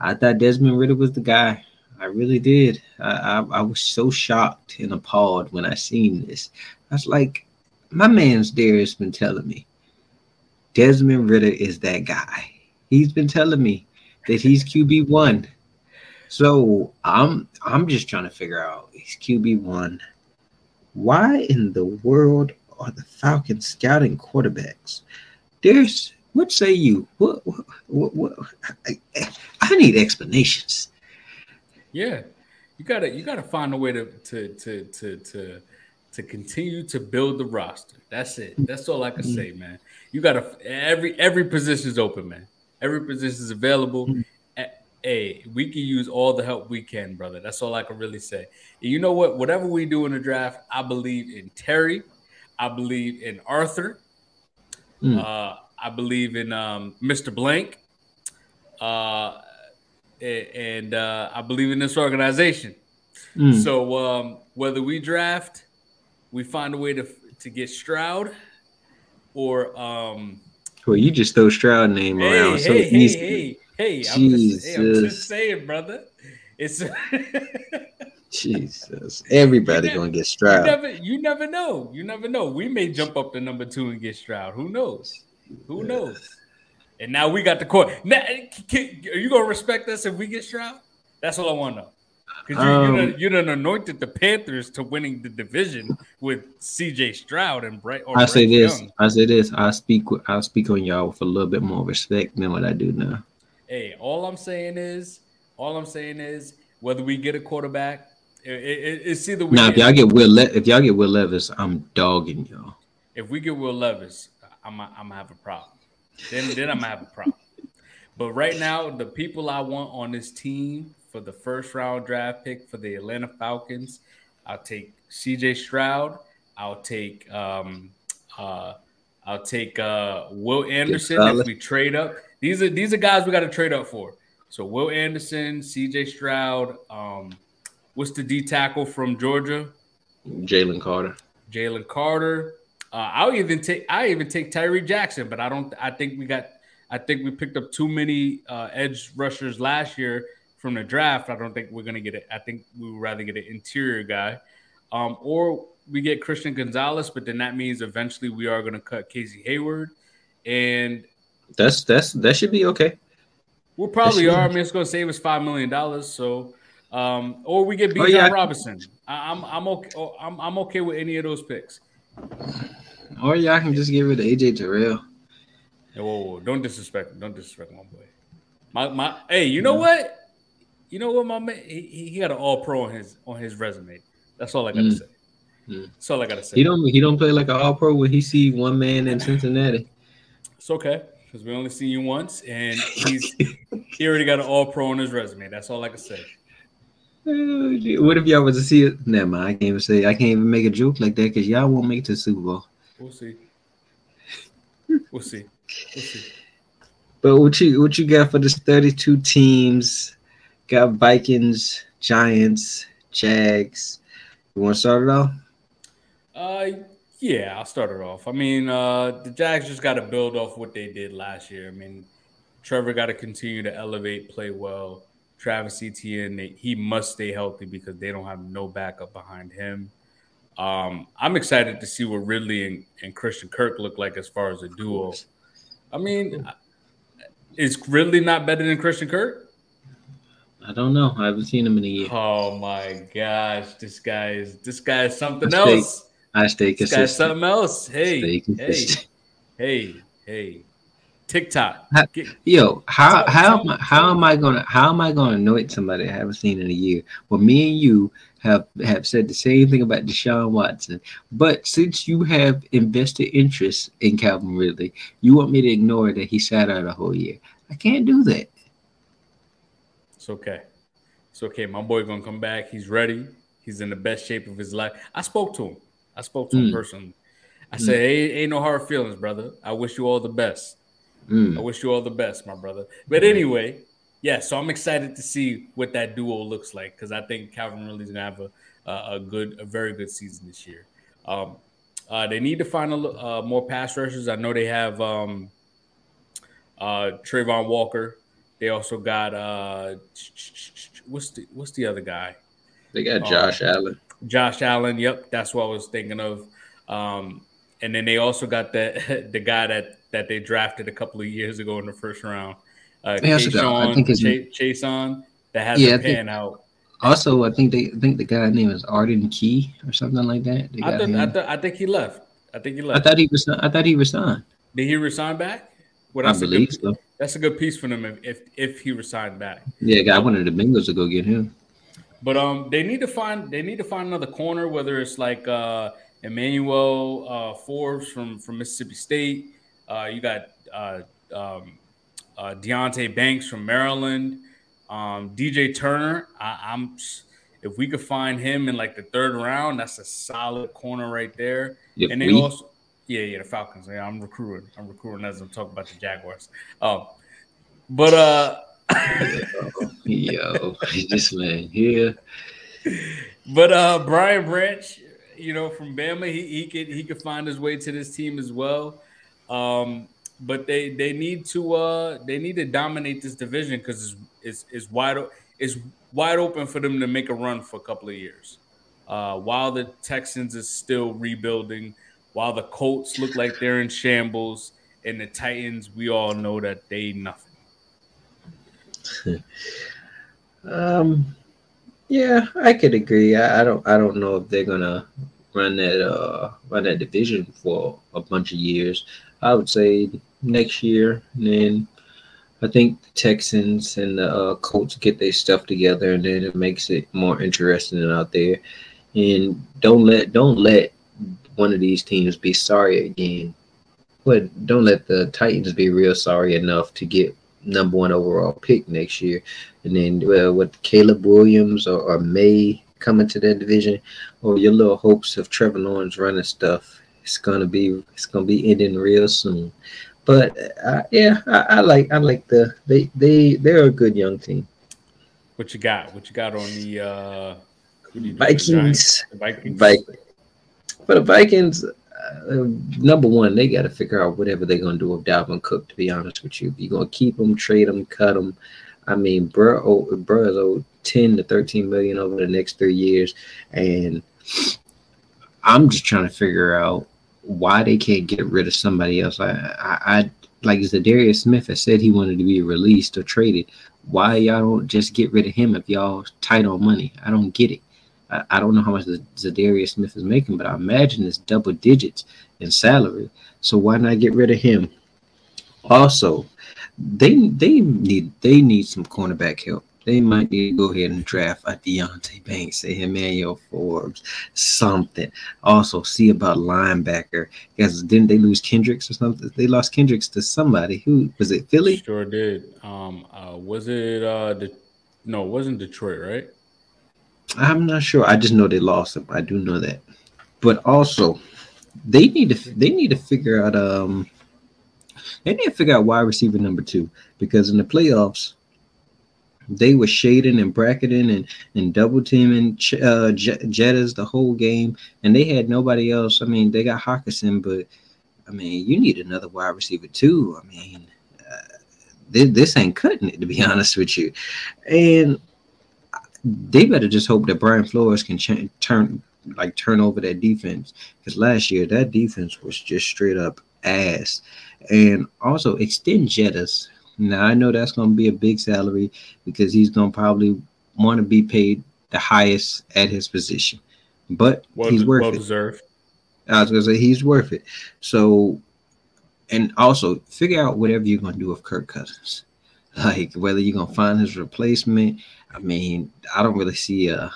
I thought Desmond Ridder was the guy. I really did. I was so shocked and appalled when I seen this. I was like, my man's Darius been telling me Desmond Ritter is that guy. He's been telling me that he's QB1. So I'm just trying to figure out, he's QB1. Why in the world are the Falcons scouting quarterbacks? Darius, what say you? What I need explanations. Yeah. You gotta find a way to continue to build the roster. That's it. That's all I can say, man. You gotta every position's open, man. Every position's available. Hey, we can use all the help we can, brother. That's all I can really say. And you know what? Whatever we do in the draft, I believe in Terry. I believe in Arthur. I believe in Mr. Blank. And I believe in this organization. So whether we draft, we find a way to get Stroud or well, you just throw Stroud name around. I'm just saying, brother. It's Jesus. Everybody gonna get Stroud. You never know. You never know. We may jump up to number 2 and get Stroud. Who knows? Who knows? And now we got the court. Now, are you gonna respect us if we get Stroud? That's all I want to know. Because you done anointed the Panthers to winning the division with C.J. Stroud and Brett. I say this. I'll speak on y'all with a little bit more respect than what I do now. Hey, all I'm saying is, whether we get a quarterback, it's either we. Now, if y'all get Will Levis, I'm dogging y'all. If we get Will Levis, I'm gonna have a problem. Then I'm gonna have a problem. But right now, the people I want on this team for the first round draft pick for the Atlanta Falcons, I'll take C.J. Stroud. I'll take Will Anderson if we trade up. These are guys we got to trade up for. So Will Anderson, C.J. Stroud. What's the D tackle from Georgia? Jalen Carter. I even take Tyree Jackson, but I think we picked up too many edge rushers last year from the draft. I don't think we're gonna get it. I think we would rather get an interior guy, or we get Christian Gonzalez. But then that means eventually we are gonna cut Casey Hayward, and that should be okay. We'll probably are. I mean, it's gonna save us $5 million. So, or we get B. Robinson. I'm okay. I'm okay with any of those picks. Or y'all can just give it to AJ Terrell. Whoa, don't disrespect my boy. Hey, you know what, my man, he got an All Pro on his resume. That's all I gotta say. That's all I gotta say. He don't play like an All Pro when he see one man in Cincinnati. It's okay because we only see you once, and he already got an All Pro on his resume. That's all I can say. What if y'all was to see it? Never mind. I can't even make a joke like that because y'all won't make it to the Super Bowl. We'll see. But what you got for this 32 teams? Got Vikings, Giants, Jags. You want to start it off? Yeah, I'll start it off. I mean, the Jags just got to build off what they did last year. I mean, Trevor got to continue to elevate, play well. Travis Etienne, he must stay healthy because they don't have no backup behind him. I'm excited to see what Ridley and Christian Kirk look like as far as a duo. I mean, is Ridley not better than Christian Kirk? I don't know. I haven't seen him in a year. Oh my gosh, this guy is something else. I stay consistent. This guy's something else. Hey. TikTok. How am I gonna anoint somebody I haven't seen in a year? Well, me and you have said the same thing about Deshaun Watson, but since you have invested interest in Calvin Ridley, you want me to ignore that he sat out a whole year. I can't do that. It's okay. My boy gonna come back. He's ready. He's in the best shape of his life. I spoke to him personally. I said, "Hey, ain't no hard feelings, brother. I wish you all the best." I wish you all the best, my brother. But anyway, yeah, so I'm excited to see what that duo looks like because I think Calvin Ridley's going to have a very good season this year. They need to find more pass rushers. I know they have Trayvon Walker. They also got what's the other guy? They got Josh Allen. Yep, that's what I was thinking of. And then they also got the guy that they drafted a couple of years ago in the first round. Chason that has a pan out. Also, I think the guy's name is Arden Key or something like that. I think he left. I thought he resigned. Did he resign back? I believe so. That's a good piece for them if he resigned back. Yeah, I wanted the Bengals to go get him. But they need to find another corner, whether it's like Emmanuel Forbes from Mississippi State. You got Deontay Banks from Maryland. DJ Turner. If we could find him in like the third round, that's a solid corner right there. The Falcons. Yeah, I'm recruiting as I'm talking about the Jaguars. Yo, this man here. But Brian Branch, from Bama, he could find his way to this team as well. But they need to dominate this division because it's wide open for them to make a run for a couple of years. While the Texans is still rebuilding, while the Colts look like they're in shambles, and the Titans, we all know that they nothing. Yeah, I could agree. I don't know if they're gonna run that division for a bunch of years. I would say next year, and then I think the Texans and the Colts get their stuff together, and then it makes it more interesting out there. And don't let one of these teams be sorry again. But don't let the Titans be real sorry enough to get number one overall pick next year. And then with Caleb Williams or May coming to that division, or your little hopes of Trevor Lawrence running stuff, it's gonna be ending real soon. But they're a good young team. What you got? What you got on the Vikings? Vikings. For the Vikings, number one, they got to figure out whatever they're going to do with Dalvin Cook, to be honest with you. You're going to keep him, trade him, cut him. I mean, bro is owed $10 to $13 million over the next 3 years. And I'm just trying to figure out why they can't get rid of somebody else. I like Zadarius Smith has said he wanted to be released or traded. Why y'all don't just get rid of him if y'all tight on money? I don't get it. I don't know how much Zadarius Smith is making, but I imagine it's double digits in salary. So why not get rid of him? Also, they need some cornerback help. They might need to go ahead and draft a Deontay Banks, a Emmanuel Forbes, something. Also, see about linebacker. Because didn't they lose Kendricks or something? They lost Kendricks to somebody. Who was it? Philly? Sure did. Was it? No, it wasn't Detroit, right? I'm not sure. I just know they lost him. I do know that. But also, they need to figure out wide receiver number two, because in the playoffs they were shading and bracketing and double teaming Jettas the whole game, and they had nobody else. I mean, they got Hockenson, but I mean, you need another wide receiver too. I mean, this ain't cutting it, to be honest with you. And they better just hope that Brian Flores can turn over that defense, because last year that defense was just straight up ass. And also extend Jettas. Now I know that's going to be a big salary because he's going to probably want to be paid the highest at his position, but he's worth it. Deserved. I was going to say he's worth it. So, and also figure out whatever you're going to do with Kirk Cousins. Like whether you're gonna find his replacement. I mean, I don't really see a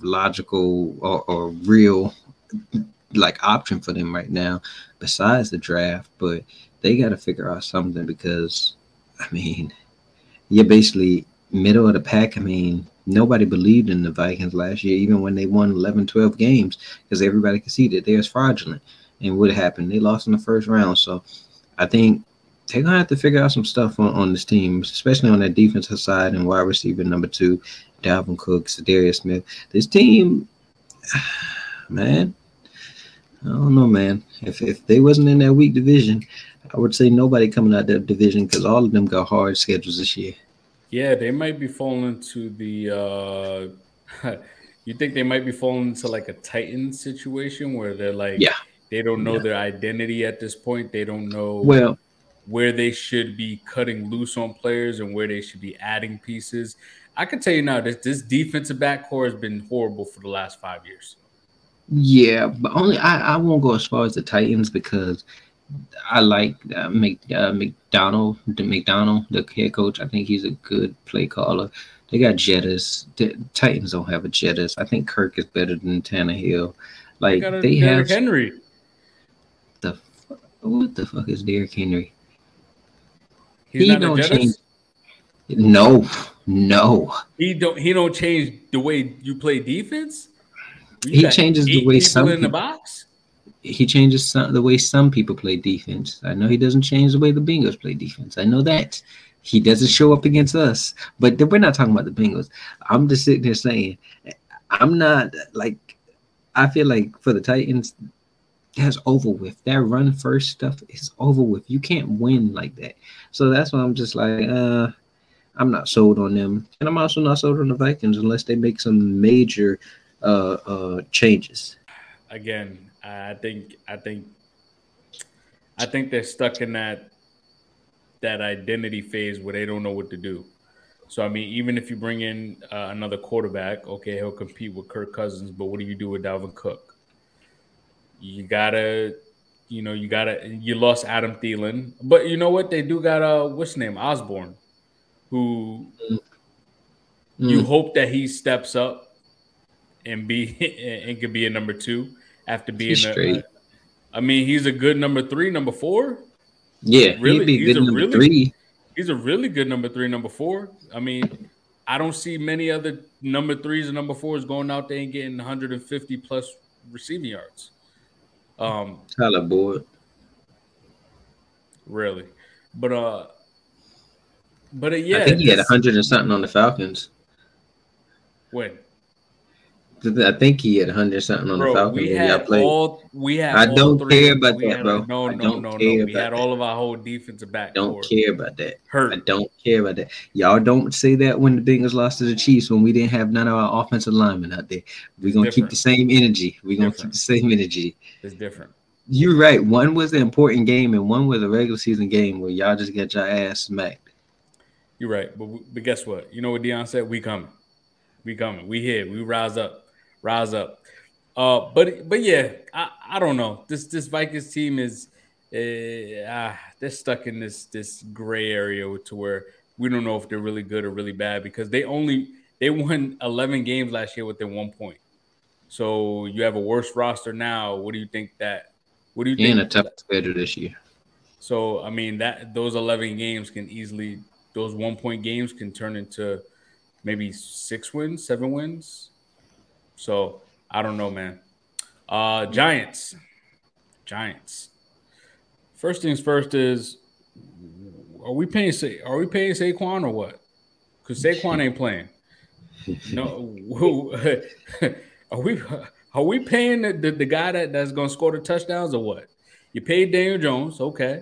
logical or real like option for them right now besides the draft. But they got to figure out something, because I mean, you're basically middle of the pack. I mean, nobody believed in the Vikings last year, even when they won 11, 12 games, because everybody could see that they was fraudulent. And what happened? They lost in the first round. So I think they're going to have to figure out some stuff on this team, especially on that defensive side and wide receiver number two, Dalvin Cook, Zadarius Smith. This team, man, I don't know, man. If they wasn't in that weak division, I would say nobody coming out of that division, because all of them got hard schedules this year. Yeah, they might be falling to the – you think they might be falling into like a Titans situation where they're like – yeah. They don't know their identity at this point. They don't know where they should be cutting loose on players and where they should be adding pieces. I can tell you now that this defensive backcourt has been horrible for the last 5 years. Yeah, but only I won't go as far as the Titans because I like McDonald, the head coach. I think he's a good play caller. They got Jettis. The Titans don't have a Jettis. I think Kirk is better than Tannehill. Like they have Henry. What the fuck is Derrick Henry? He's he don't change. No. He don't change the way you play defense. He changes the way some people in the box. He changes the way some people play defense. I know he doesn't change the way the Bengals play defense. I know that. He doesn't show up against us. But we're not talking about the Bengals. I'm just sitting there saying, I'm not like, I feel like for the Titans, that's over with. That run first stuff is over with. You can't win like that. So that's why I'm just like, I'm not sold on them. And I'm also not sold on the Vikings unless they make some major changes. Again, I think they're stuck in that identity phase where they don't know what to do. So, I mean, even if you bring in another quarterback, okay, he'll compete with Kirk Cousins, but what do you do with Dalvin Cook? You lost Adam Thielen, but you know what? They do got Osborne, who you hope that he steps up and could be a number two after being he's a good number three, number four. Yeah, really, he's a really good number three, number four. I mean, I don't see many other number threes and number fours going out there and getting 150 plus receiving yards. Tyler Boyd, really, but yeah, I think he had 100 and something on the Falcons. When? I think he had 100 something on the Falcons. I don't care about that, bro. No. We had all of our whole defensive back. Don't care about that. Hurt. I don't care about that. Y'all don't say that when the Bengals lost to the Chiefs when we didn't have none of our offensive linemen out there. We're gonna keep the same energy. It's different. You're right. One was an important game and one was a regular season game where y'all just got your ass smacked. You're right, but guess what? You know what Deion said? We coming. We here. We rise up. But yeah, I don't know. This Vikings team is they're stuck in this gray area to where we don't know if they're really good or really bad because they won 11 games last year within 1 point. So you have a worse roster now. What do you think that? What do you think? And a tough schedule this year. So I mean that those 11 games can easily those 1 point games can turn into maybe 6 wins, 7 wins. So I don't know, man. Giants. First things first is, are we paying Saquon or what? Because Saquon ain't playing. No, are we paying the guy that's gonna score the touchdowns or what? You paid Daniel Jones, okay.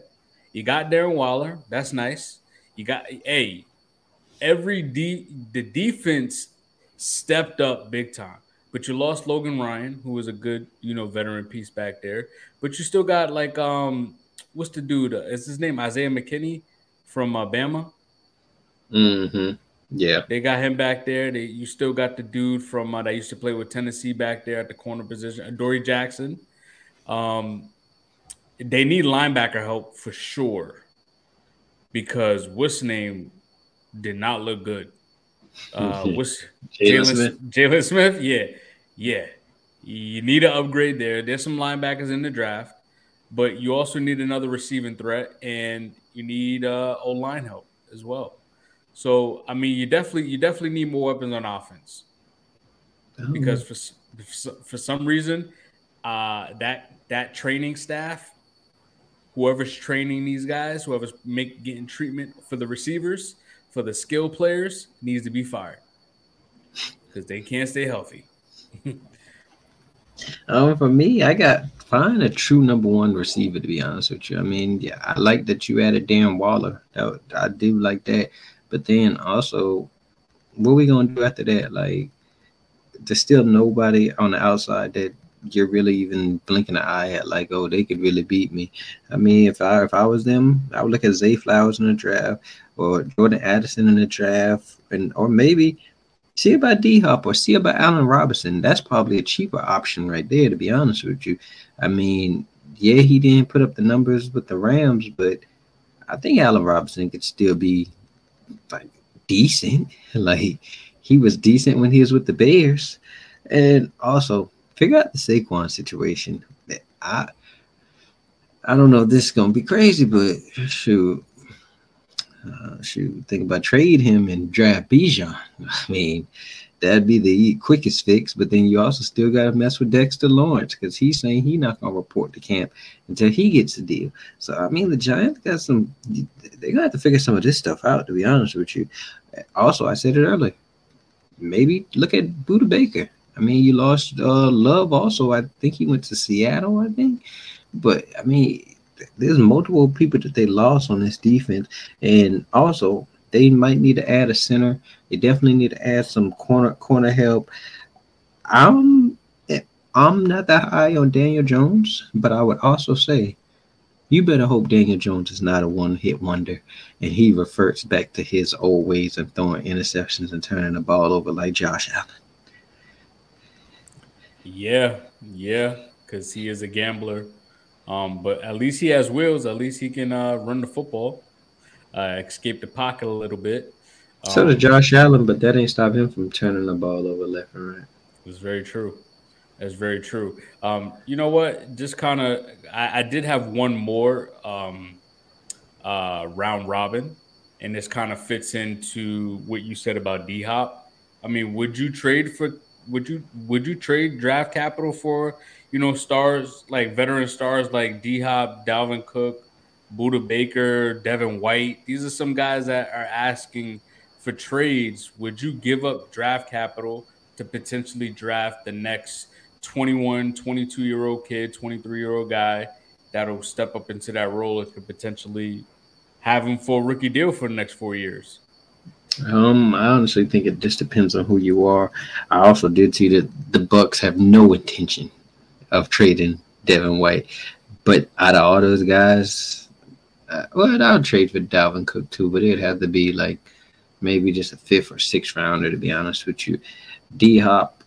You got Darren Waller, that's nice. You got the defense stepped up big time. But you lost Logan Ryan, who was a good, veteran piece back there. But you still got like, what's the dude? Is his name Isaiah McKinney from Bama? Mm-hmm. Yeah. They got him back there. You still got the dude from that used to play with Tennessee back there at the corner position, Dory Jackson. They need linebacker help for sure because what's-his-name did not look good. Jalen Smith? Yeah. You need an upgrade there. There's some linebackers in the draft, but you also need another receiving threat, and you need O-line help as well. So, I mean, you definitely need more weapons on offense because for some reason, that training staff, whoever's training these guys, whoever's getting treatment for the receivers. For the skill players, needs to be fired because they can't stay healthy. For me, I got find a true number one receiver, to be honest with you. I mean, yeah, I like that you added Darren Waller. I do like that. But then also, what are we going to do after that? Like, there's still nobody on the outside that you're really even blinking an eye at, like, oh, they could really beat me. I mean, if I was them, I would look at Zay Flowers in the draft or Jordan Addison in the draft, and or maybe see about D-Hop or see about Allen Robinson. That's probably a cheaper option right there, to be honest with you. I mean, yeah, he didn't put up the numbers with the Rams, but I think Allen Robinson could still be, like, decent. Like, he was decent when he was with the Bears. And also, figure out the Saquon situation. I don't know if this is going to be crazy, but shoot. Think about trade him and draft Bijan. I mean, that'd be the quickest fix, but then you also still got to mess with Dexter Lawrence because he's saying he's not going to report to camp until he gets a deal. So, I mean, the Giants got some – they're going to have to figure some of this stuff out, to be honest with you. Also, I said it earlier, maybe look at Buda Baker. I mean, you lost Love also. I think he went to Seattle, I think. But, I mean – there's multiple people that they lost on this defense, and also they might need to add a center. They definitely need to add some corner help. I'm not that high on Daniel Jones, but I would also say you better hope Daniel Jones is not a one-hit wonder and he reverts back to his old ways of throwing interceptions and turning the ball over like Josh Allen. Yeah, because he is a gambler. But at least he has wheels. At least he can run the football, escape the pocket a little bit. So does Josh Allen, but that ain't stopped him from turning the ball over left and right. It's very true. That's very true. You know what? Just kind of – I did have one more round robin, and this kind of fits into what you said about D-Hop. I mean, would you trade draft capital for – you know, stars like veteran stars like D-Hop, Dalvin Cook, Buda Baker, Devin White? These are some guys that are asking for trades. Would you give up draft capital to potentially draft the next 21, 22-year-old kid, 23-year-old guy that'll step up into that role and could potentially have him for a rookie deal for the next 4 years? I honestly think it just depends on who you are. I also did see that the Bucks have no intention of trading Devin White, but out of all those guys, well, I'll trade for Dalvin Cook too, but it'd have to be like maybe just a 5th or 6th rounder, to be honest with you. D-Hop,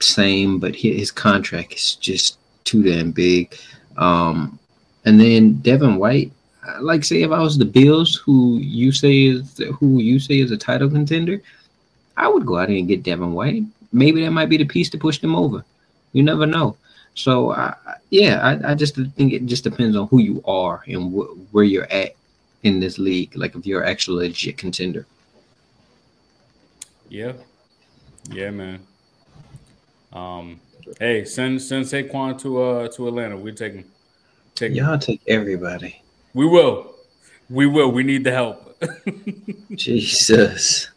same, but his contract is just too damn big. And then Devin White, like say if I was the Bills, who you say is a title contender, I would go out there and get Devin White. Maybe that might be the piece to push them over. You never know. So, I just think it just depends on who you are and where you're at in this league, like if you're actually a legit contender. Yeah, man. Hey, send Saquon to Atlanta. We'll take him. Y'all take everybody. We will. We need the help. Jesus.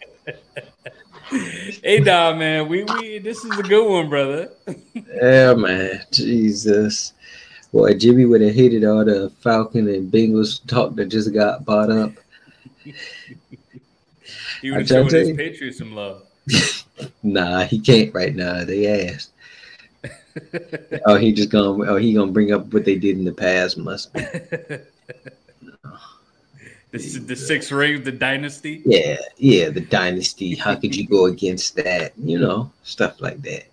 Hey, dog, man, we this is a good one, brother. Yeah, man, Jesus. Boy, Jimmy would have hated all the Falcon and Bengals talk that just got bought up. He would have shown his Patriots some love. Nah, he can't right now. They asked. Oh, he gonna bring up what they did in the past, must be. No. The 6 rings, the dynasty? Yeah, the dynasty. How could you go against that? You know, stuff like that.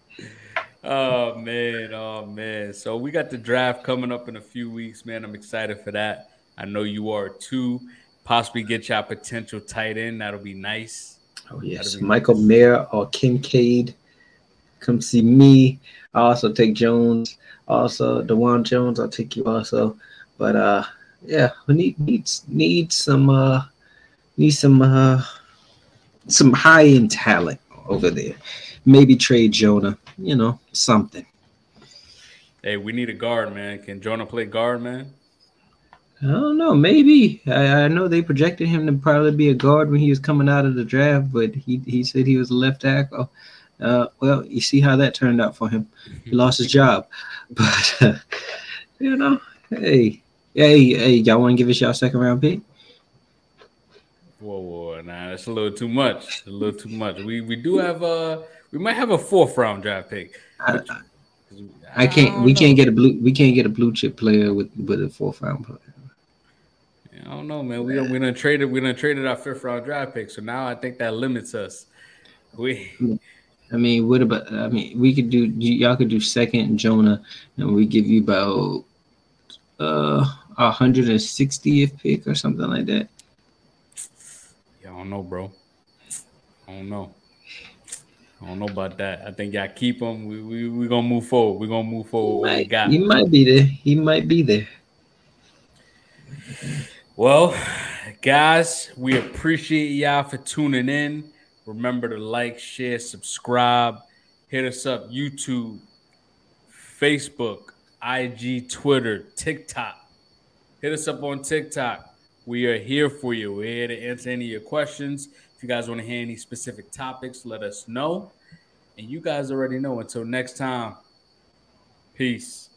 Oh, man. So we got the draft coming up in a few weeks, man. I'm excited for that. I know you are too. Possibly get your potential tight end. That'll be nice. Oh, yes. Michael Mayer or Kincaid. Come see me. I'll also take Jones. Also, DeJuan Jones, I'll take you also. But, yeah, we need some high end talent over there. Maybe trade Jonah, you know, something. Hey, we need a guard, man. Can Jonah play guard, man? I don't know. Maybe I know they projected him to probably be a guard when he was coming out of the draft, but he said he was a left tackle. Well, you see how that turned out for him. He lost his job, but you know, hey. Hey, y'all want to give us y'all 2nd round pick? Whoa, nah, that's a little too much. We might have a 4th round draft pick. I can't. We can't get a blue chip player with a fourth round player. Yeah, I don't know, man. We done traded our fifth round draft pick, so now I think that limits us. We could do. Y'all could do second Jonah, and we give you about 160th pick or something like that. Yeah, I don't know, bro. I don't know about that. I think y'all keep him. We gonna move forward. We're gonna move forward. He might be there. Well, guys, we appreciate y'all for tuning in. Remember to like, share, subscribe. Hit us up YouTube, Facebook, IG, Twitter, TikTok. Hit us up on TikTok. We are here for you. We're here to answer any of your questions. If you guys want to hear any specific topics, let us know. And you guys already know. Until next time, peace.